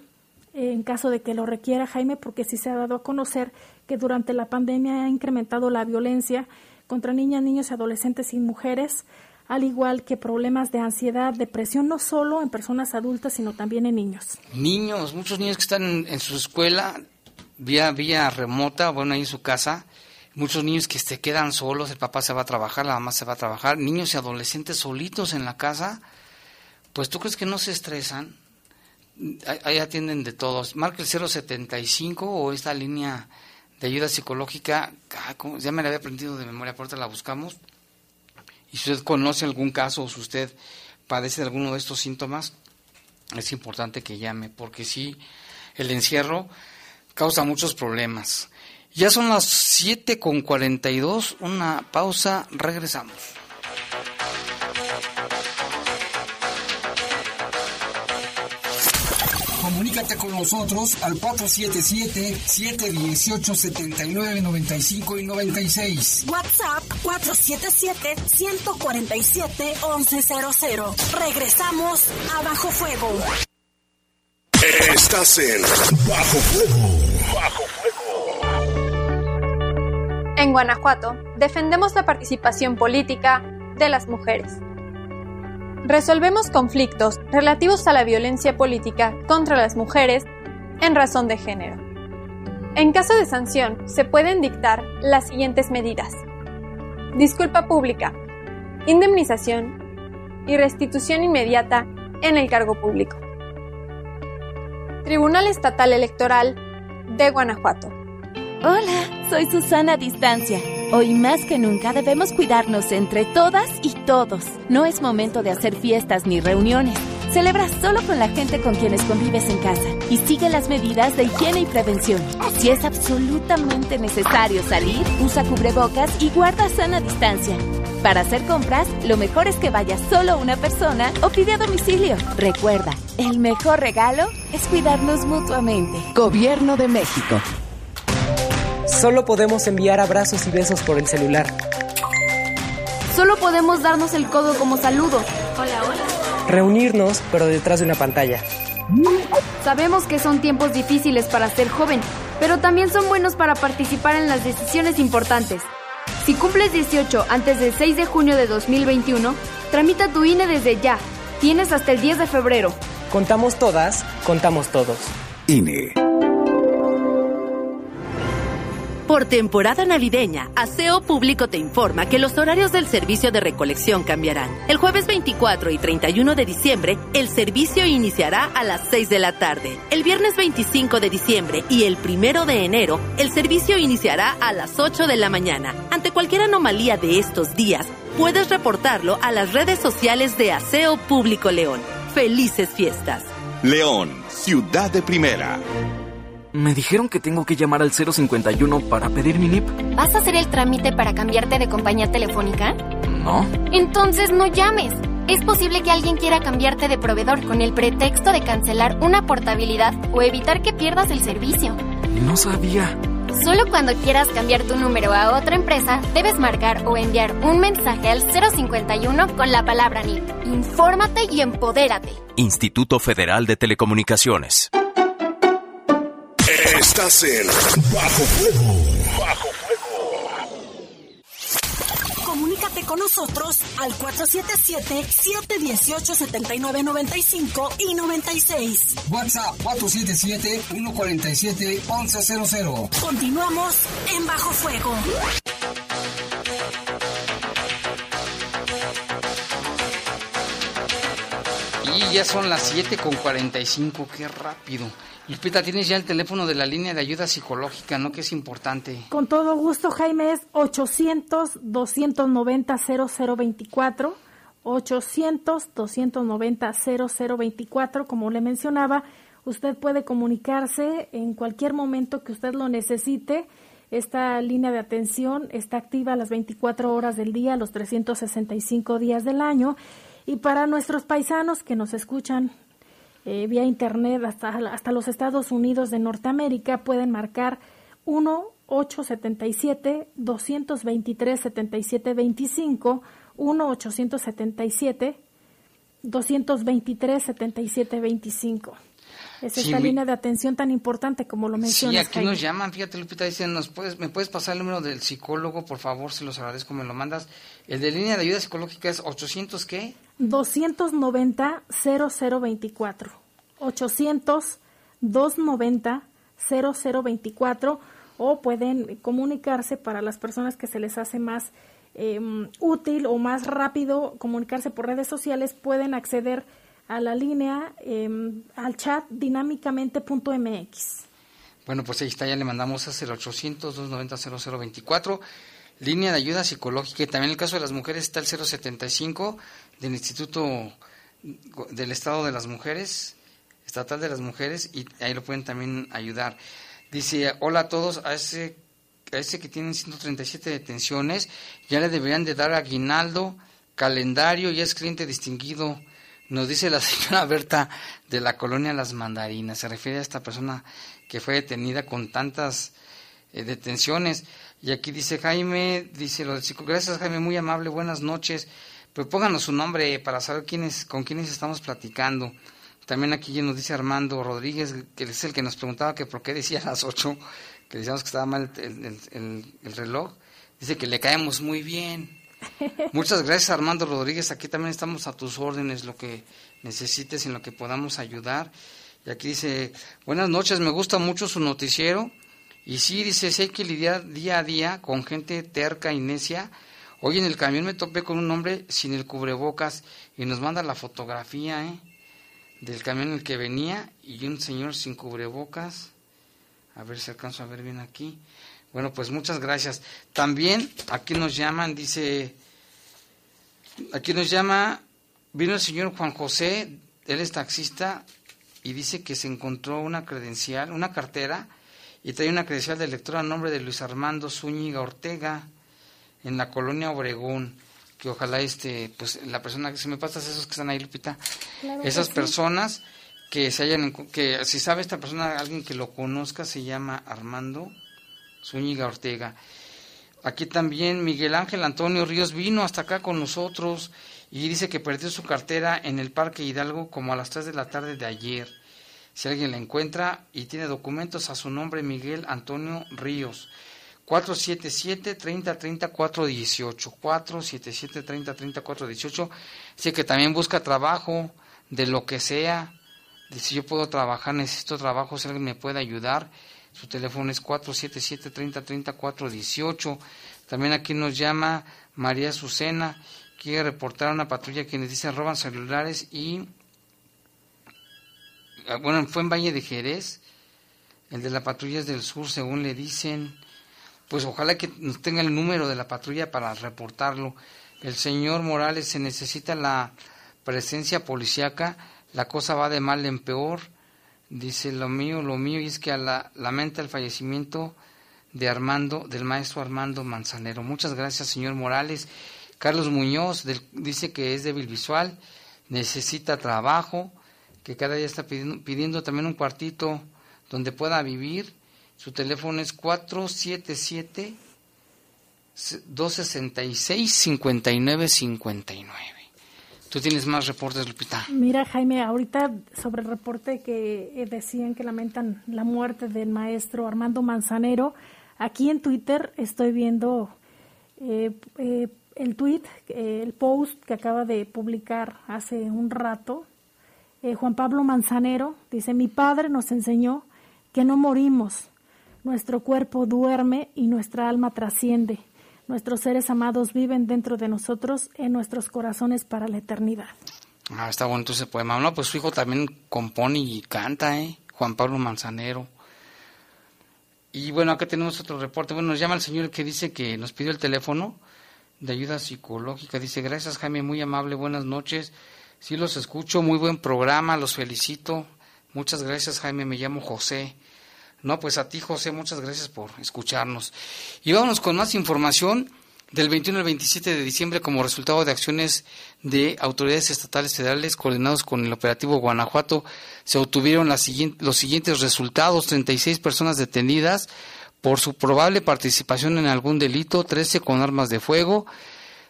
en caso de que lo requiera, Jaime, porque sí se ha dado a conocer que durante la pandemia ha incrementado la violencia contra niñas, niños, adolescentes y mujeres, al igual que problemas de ansiedad, depresión, no solo en personas adultas, sino también en niños. Niños, muchos niños que están en su escuela, vía remota, bueno, ahí en su casa, muchos niños que se quedan solos, el papá se va a trabajar, la mamá se va a trabajar, niños y adolescentes solitos en la casa, pues ¿tú crees que no se estresan? Ahí atienden de todos. Marca el 075 o esta línea de ayuda psicológica, ya me la había aprendido de memoria, por ahorita la buscamos. Y si usted conoce algún caso o si usted padece de alguno de estos síntomas, es importante que llame, porque sí, el encierro causa muchos problemas. Ya son las 7:42, una pausa, regresamos. Comunícate con nosotros al 477-718-7995 y 96. WhatsApp 477-147-1100. Regresamos a Bajo Fuego. Estás en Bajo Fuego. Bajo Fuego. En Guanajuato, defendemos la participación política de las mujeres. Resolvemos conflictos relativos a la violencia política contra las mujeres en razón de género. En caso de sanción, se pueden dictar las siguientes medidas: disculpa pública, indemnización y restitución inmediata en el cargo público. Tribunal Estatal Electoral de Guanajuato. Hola, soy Susana a distancia. Hoy más que nunca debemos cuidarnos entre todas y todos. No es momento de hacer fiestas ni reuniones. Celebra solo con la gente con quienes convives en casa y sigue las medidas de higiene y prevención. Si es absolutamente necesario salir, usa cubrebocas y guarda sana distancia. Para hacer compras, lo mejor es que vaya solo una persona o pide a domicilio. Recuerda, el mejor regalo es cuidarnos mutuamente. Gobierno de México. Solo podemos enviar abrazos y besos por el celular. Solo podemos darnos el codo como saludo. Hola, hola. Reunirnos, pero detrás de una pantalla. Sabemos que son tiempos difíciles para ser joven, pero también son buenos para participar en las decisiones importantes. Si cumples 18 antes del 6 de junio de 2021, tramita tu INE desde ya. Tienes hasta el 10 de febrero. Contamos todas, contamos todos. INE. Por temporada navideña, Aseo Público te informa que los horarios del servicio de recolección cambiarán. El jueves 24 y 31 de diciembre, el servicio iniciará a las 6 de la tarde. El viernes 25 de diciembre y el 1 de enero, el servicio iniciará a las 8 de la mañana. Ante cualquier anomalía de estos días, puedes reportarlo a las redes sociales de Aseo Público León. ¡Felices fiestas! León, ciudad de primera. Me dijeron que tengo que llamar al 051 para pedir mi NIP. ¿Vas a hacer el trámite para cambiarte de compañía telefónica? No. Entonces no llames. Es posible que alguien quiera cambiarte de proveedor con el pretexto de cancelar una portabilidad o evitar que pierdas el servicio. No sabía. Solo cuando quieras cambiar tu número a otra empresa, debes marcar o enviar un mensaje al 051 con la palabra NIP. Infórmate y empodérate. Instituto Federal de Telecomunicaciones. Estás en Bajo Fuego. Bajo Fuego. Comunícate con nosotros al 477-718-7995 y 96. WhatsApp 477-147-1100. Continuamos en Bajo Fuego. Y ya son las 7:45, qué rápido. Lupita, tienes ya el teléfono de la línea de ayuda psicológica, ¿no? Que es importante. Con todo gusto, Jaime, es 800-290-0024, 800-290-0024, como le mencionaba, usted puede comunicarse en cualquier momento que usted lo necesite. Esta línea de atención está activa a las 24 horas del día, los 365 días del año, y para nuestros paisanos que nos escuchan vía internet hasta los Estados Unidos de Norteamérica, pueden marcar 1-877-223-7725, 1-877-223-7725. Es esta línea de atención tan importante como lo mencionas. Sí, aquí Jaime. Nos llaman, fíjate, Lupita, dicen, ¿me puedes pasar el número del psicólogo, por favor? Se los agradezco, me lo mandas. El de línea de ayuda psicológica es 800, ¿qué? 290-0024. 800-290-0024. O pueden comunicarse para las personas que se les hace más útil o más rápido comunicarse por redes sociales, pueden acceder a la línea, al chat dinámicamente.mx. Bueno, pues ahí está, ya le mandamos hacia el 800-290-0024, línea de ayuda psicológica, y también en el caso de las mujeres está el 075 del Instituto del Estado de las Mujeres, Estatal de las Mujeres, y ahí lo pueden también ayudar. Dice, hola a todos, a ese que tienen 137 detenciones, ya le deberían de dar aguinaldo, calendario, ya es cliente distinguido. Nos dice la señora Berta de la colonia Las Mandarinas. Se refiere a esta persona que fue detenida con tantas detenciones. Y aquí dice Jaime, dice lo del psicólogo. Gracias, Jaime, muy amable, buenas noches. Pero pónganos su nombre para saber con quiénes estamos platicando. También aquí nos dice Armando Rodríguez, que es el que nos preguntaba que por qué decía a las 8, que decíamos que estaba mal el reloj. Dice que le caemos muy bien. Muchas gracias, Armando Rodríguez, aquí también estamos a tus órdenes, lo que necesites, en lo que podamos ayudar. Y aquí dice, buenas noches, me gusta mucho su noticiero, y sí, dice, sé que lidiar día a día con gente terca y necia. Hoy en el camión me topé con un hombre sin el cubrebocas, y nos manda la fotografía del camión en el que venía, y un señor sin cubrebocas, a ver si alcanzo a ver bien aquí. Bueno, pues muchas gracias. También aquí nos llaman, dice, aquí nos llama, vino el señor Juan José, él es taxista, y dice que se encontró una credencial, una cartera, y trae una credencial de lector a nombre de Luis Armando Zúñiga Ortega, en la colonia Obregón, que ojalá pues la persona, que se me pasas esos que están ahí, Lupita, claro, esas que sí. Personas que se hayan, que si sabe esta persona, alguien que lo conozca, se llama Armando Zúñiga Ortega. Aquí también Miguel Ángel Antonio Ríos vino hasta acá con nosotros y dice que perdió su cartera en el Parque Hidalgo como a las 3 de la tarde de ayer. Si alguien la encuentra y tiene documentos a su nombre, Miguel Antonio Ríos. 477-3030-418. 477-3030-418. Dice que también busca trabajo, de lo que sea. Dice, yo puedo trabajar, necesito trabajo, si alguien me puede ayudar. Su teléfono es 477-3030-418. También aquí nos llama María Azucena, quiere reportar a una patrulla quienes dicen roban celulares y... Bueno, fue en Valle de Jerez, el de la patrulla es del sur, según le dicen. Pues ojalá que nos tenga el número de la patrulla para reportarlo. El señor Morales, se necesita la presencia policíaca, la cosa va de mal en peor. Dice, lo mío, y es que lamenta el fallecimiento de del maestro Armando Manzanero. Muchas gracias, señor Morales. Carlos Muñoz dice que es débil visual, necesita trabajo, que cada día está pidiendo también un cuartito donde pueda vivir. Su teléfono es 477-266-5959. ¿Tú tienes más reportes, Lupita? Mira, Jaime, ahorita sobre el reporte que decían que lamentan la muerte del maestro Armando Manzanero, aquí en Twitter estoy viendo el tweet, el post que acaba de publicar hace un rato. Juan Pablo Manzanero dice, mi padre nos enseñó que no morimos, nuestro cuerpo duerme y nuestra alma trasciende. Nuestros seres amados viven dentro de nosotros, en nuestros corazones para la eternidad. Ah, está bonito ese poema. No, pues su hijo también compone y canta, Juan Pablo Manzanero. Y bueno, acá tenemos otro reporte. Bueno, nos llama el señor que dice que nos pidió el teléfono de ayuda psicológica. Dice, gracias, Jaime, muy amable, buenas noches. Sí, los escucho, muy buen programa, los felicito. Muchas gracias, Jaime, me llamo José. No, pues a ti, José, muchas gracias por escucharnos. Y vámonos con más información del 21 al 27 de diciembre como resultado de acciones de autoridades estatales federales coordinados con el operativo Guanajuato. Se obtuvieron los siguientes resultados: 36 personas detenidas por su probable participación en algún delito, 13 con armas de fuego.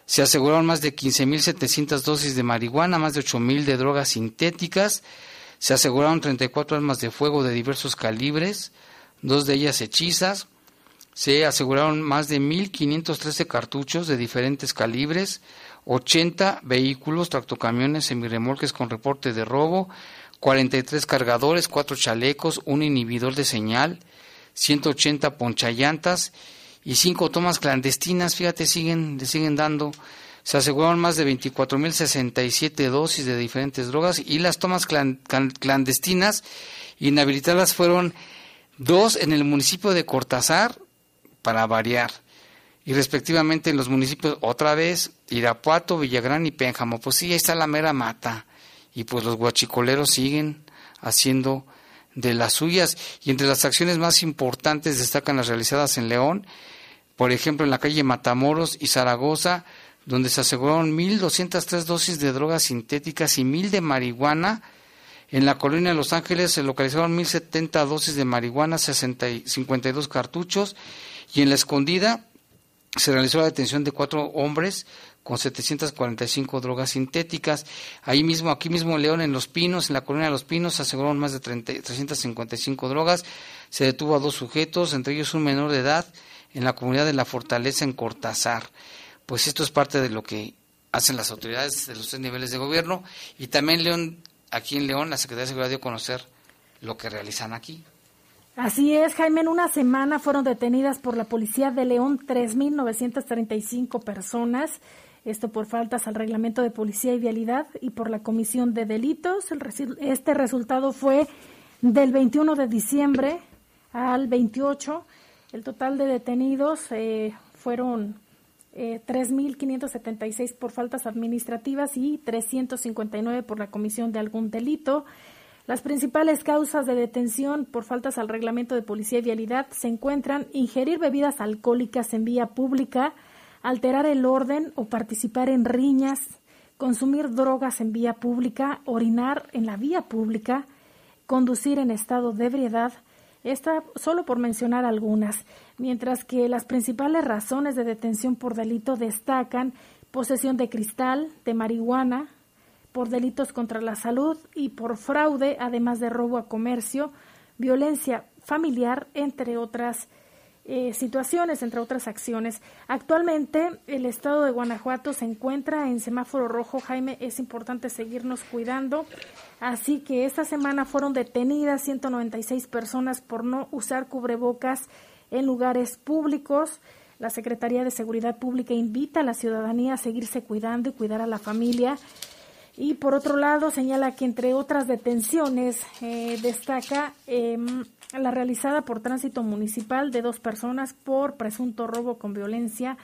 Se aseguraron más de 15.700 dosis de marihuana, más de 8.000 de drogas sintéticas. Se aseguraron 34 armas de fuego de diversos calibres, 2 de ellas hechizas. Se aseguraron más de 1.513 cartuchos de diferentes calibres, 80 vehículos, tractocamiones, semirremolques con reporte de robo, 43 cargadores, 4 chalecos, un inhibidor de señal, 180 ponchallantas y 5 tomas clandestinas. Fíjate, le siguen dando. Se aseguraron más de 24.067 dosis de diferentes drogas, y las tomas clandestinas inhabilitadas fueron 2 en el municipio de Cortázar, para variar, y respectivamente en los municipios otra vez Irapuato, Villagrán y Pénjamo. Pues sí, ahí está la mera mata, y pues los guachicoleros siguen haciendo de las suyas. Y entre las acciones más importantes destacan las realizadas en León, por ejemplo en la calle Matamoros y Zaragoza, donde se aseguraron 1.203 dosis de drogas sintéticas y 1.000 de marihuana. En la colonia de Los Ángeles se localizaron 1.070 dosis de marihuana, 52 cartuchos. Y en La Escondida se realizó la detención de 4 hombres con 745 drogas sintéticas. Aquí mismo en León, en Los Pinos, en la colonia de Los Pinos, se aseguraron más de 355 drogas. Se detuvo a 2 sujetos, entre ellos un menor de edad, en la comunidad de La Fortaleza, en Cortázar. Pues esto es parte de lo que hacen las autoridades de los 3 niveles de gobierno. Y también aquí en León, la Secretaría de Seguridad dio a conocer lo que realizan aquí. Así es, Jaime. En una semana fueron detenidas por la policía de León 3.935 personas. Esto por faltas al reglamento de policía y vialidad y por la comisión de delitos. Este resultado fue del 21 de diciembre al 28. El total de detenidos fueron... 3.576 por faltas administrativas y 359 por la comisión de algún delito. Las principales causas de detención por faltas al reglamento de policía y vialidad se encuentran ingerir bebidas alcohólicas en vía pública, alterar el orden o participar en riñas, consumir drogas en vía pública, orinar en la vía pública, conducir en estado de ebriedad. Esta solo por mencionar algunas, mientras que las principales razones de detención por delito destacan posesión de cristal, de marihuana, por delitos contra la salud y por fraude, además de robo a comercio, violencia familiar, entre otras situaciones, entre otras acciones. Actualmente el estado de Guanajuato se encuentra en semáforo rojo. Jaime, es importante seguirnos cuidando. Así que esta semana fueron detenidas 196 personas por no usar cubrebocas en lugares públicos. La Secretaría de Seguridad Pública invita a la ciudadanía a seguirse cuidando y cuidar a la familia. Y por otro lado, señala que entre otras detenciones destaca la realizada por tránsito municipal de 2 personas por presunto robo con violencia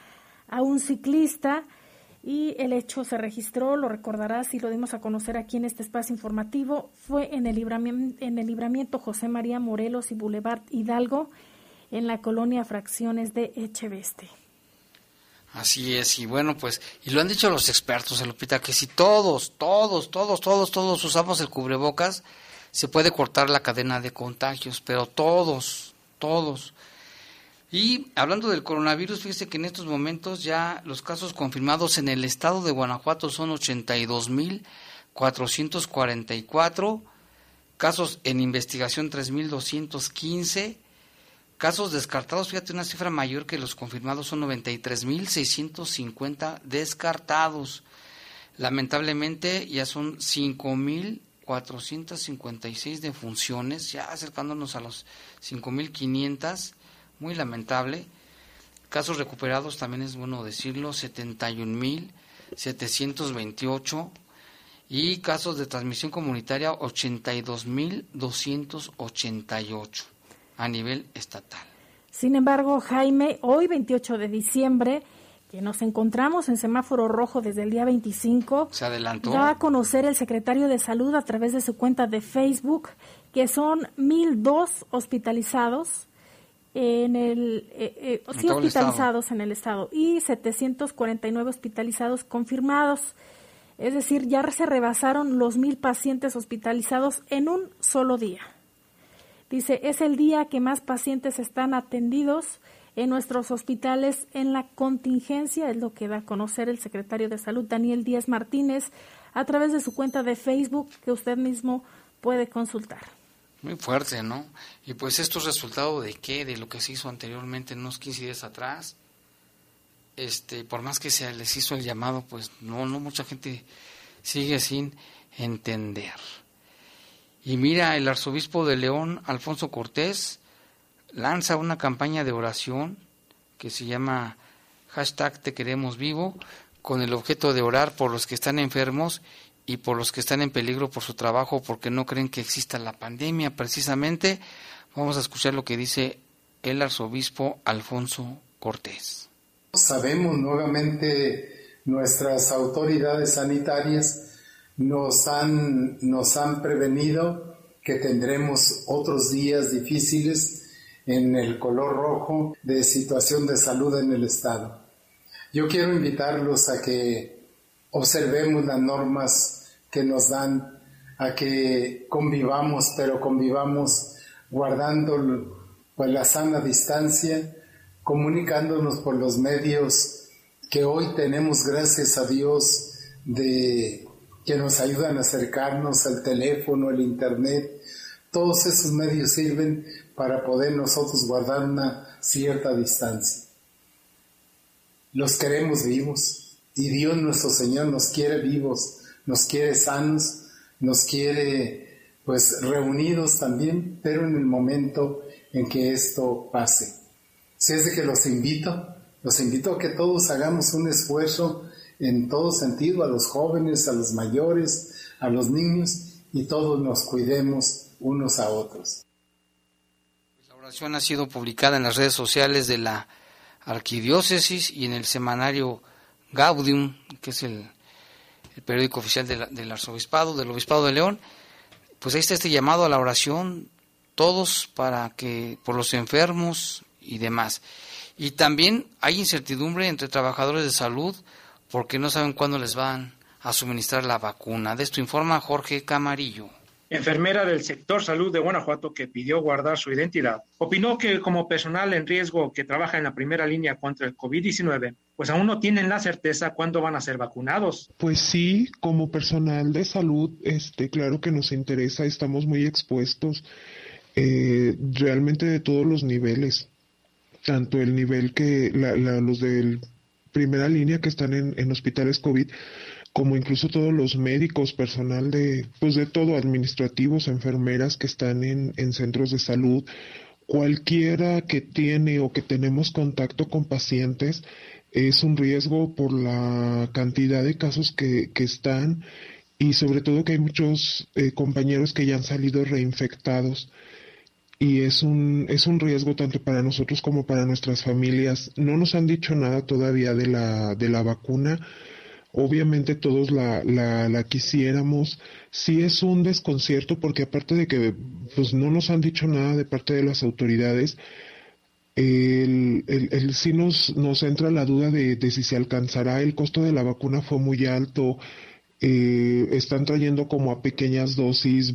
a un ciclista. Y el hecho se registró, lo recordarás, y lo dimos a conocer aquí en este espacio informativo, fue en el libramiento José María Morelos y Boulevard Hidalgo, en la colonia Fracciones de Echeveste. Así es, y bueno, pues, y lo han dicho los expertos, Lupita, que si todos usamos el cubrebocas, se puede cortar la cadena de contagios, pero todos. Y hablando del coronavirus, fíjese que en estos momentos ya los casos confirmados en el estado de Guanajuato son 82,444, casos en investigación 3,215, casos descartados, fíjate, una cifra mayor que los confirmados, son 93,650 descartados. Lamentablemente ya son 5,456 defunciones, ya acercándonos a los 5,500, muy lamentable. Casos recuperados, también es bueno decirlo, 71,728, y casos de transmisión comunitaria 82,288. A nivel estatal. Sin embargo, Jaime, hoy 28 de diciembre, que nos encontramos en semáforo rojo desde el día 25, se adelantó. Da a conocer el secretario de Salud a través de su cuenta de Facebook que son 1,002 hospitalizados en el estado y 749 hospitalizados confirmados. Es decir, ya se rebasaron los 1,000 pacientes hospitalizados en un solo día. Dice, es el día que más pacientes están atendidos en nuestros hospitales en la contingencia, es lo que da a conocer el secretario de Salud, Daniel Díaz Martínez, a través de su cuenta de Facebook, que usted mismo puede consultar. Muy fuerte, ¿no? Y pues esto es resultado de qué, de lo que se hizo anteriormente, unos 15 días atrás. Por más que se les hizo el llamado, pues no mucha gente sigue sin entender. Y mira, el arzobispo de León, Alfonso Cortés, lanza una campaña de oración que se llama #TeQueremosVivo, con el objeto de orar por los que están enfermos y por los que están en peligro por su trabajo, porque no creen que exista la pandemia. Precisamente, vamos a escuchar lo que dice el arzobispo Alfonso Cortés. Sabemos, nuevamente, nuestras autoridades sanitarias nos han prevenido que tendremos otros días difíciles en el color rojo de situación de salud en el estado. Yo quiero invitarlos a que observemos las normas que nos dan, a que convivamos, pero convivamos guardando pues la sana distancia, comunicándonos por los medios que hoy tenemos, gracias a Dios, que nos ayudan a acercarnos, el teléfono, el internet, todos esos medios sirven para poder nosotros guardar una cierta distancia. Los queremos vivos, y Dios nuestro Señor nos quiere vivos, nos quiere sanos, nos quiere pues reunidos también, pero en el momento en que esto pase. Si es de que los invito a que todos hagamos un esfuerzo en todo sentido, a los jóvenes, a los mayores, a los niños, y todos nos cuidemos unos a otros. La oración ha sido publicada en las redes sociales de la Arquidiócesis y en el semanario Gaudium, que es el periódico oficial del Arzobispado, del Obispado de León. Pues ahí está este llamado a la oración, todos, para que por los enfermos y demás. Y también hay incertidumbre entre trabajadores de salud, porque no saben cuándo les van a suministrar la vacuna. De esto informa Jorge Camarillo. Enfermera del sector salud de Guanajuato, que pidió guardar su identidad, opinó que como personal en riesgo que trabaja en la primera línea contra el COVID-19, pues aún no tienen la certeza cuándo van a ser vacunados. Pues sí, como personal de salud, claro que nos interesa, estamos muy expuestos realmente de todos los niveles. tanto el nivel que los de primera línea que están en hospitales COVID, como incluso todos los médicos, personal de todo, administrativos, enfermeras que están en centros de salud, cualquiera que tiene o que tenemos contacto con pacientes, es un riesgo por la cantidad de casos que están, y sobre todo que hay muchos compañeros que ya han salido reinfectados. Y es un riesgo tanto para nosotros como para nuestras familias. No nos han dicho nada todavía de la vacuna. Obviamente todos la quisiéramos. Sí es un desconcierto porque aparte de que no nos han dicho nada de parte de las autoridades, sí nos entra la duda de si se alcanzará. El costo de la vacuna fue muy alto. Están trayendo como a pequeñas dosis.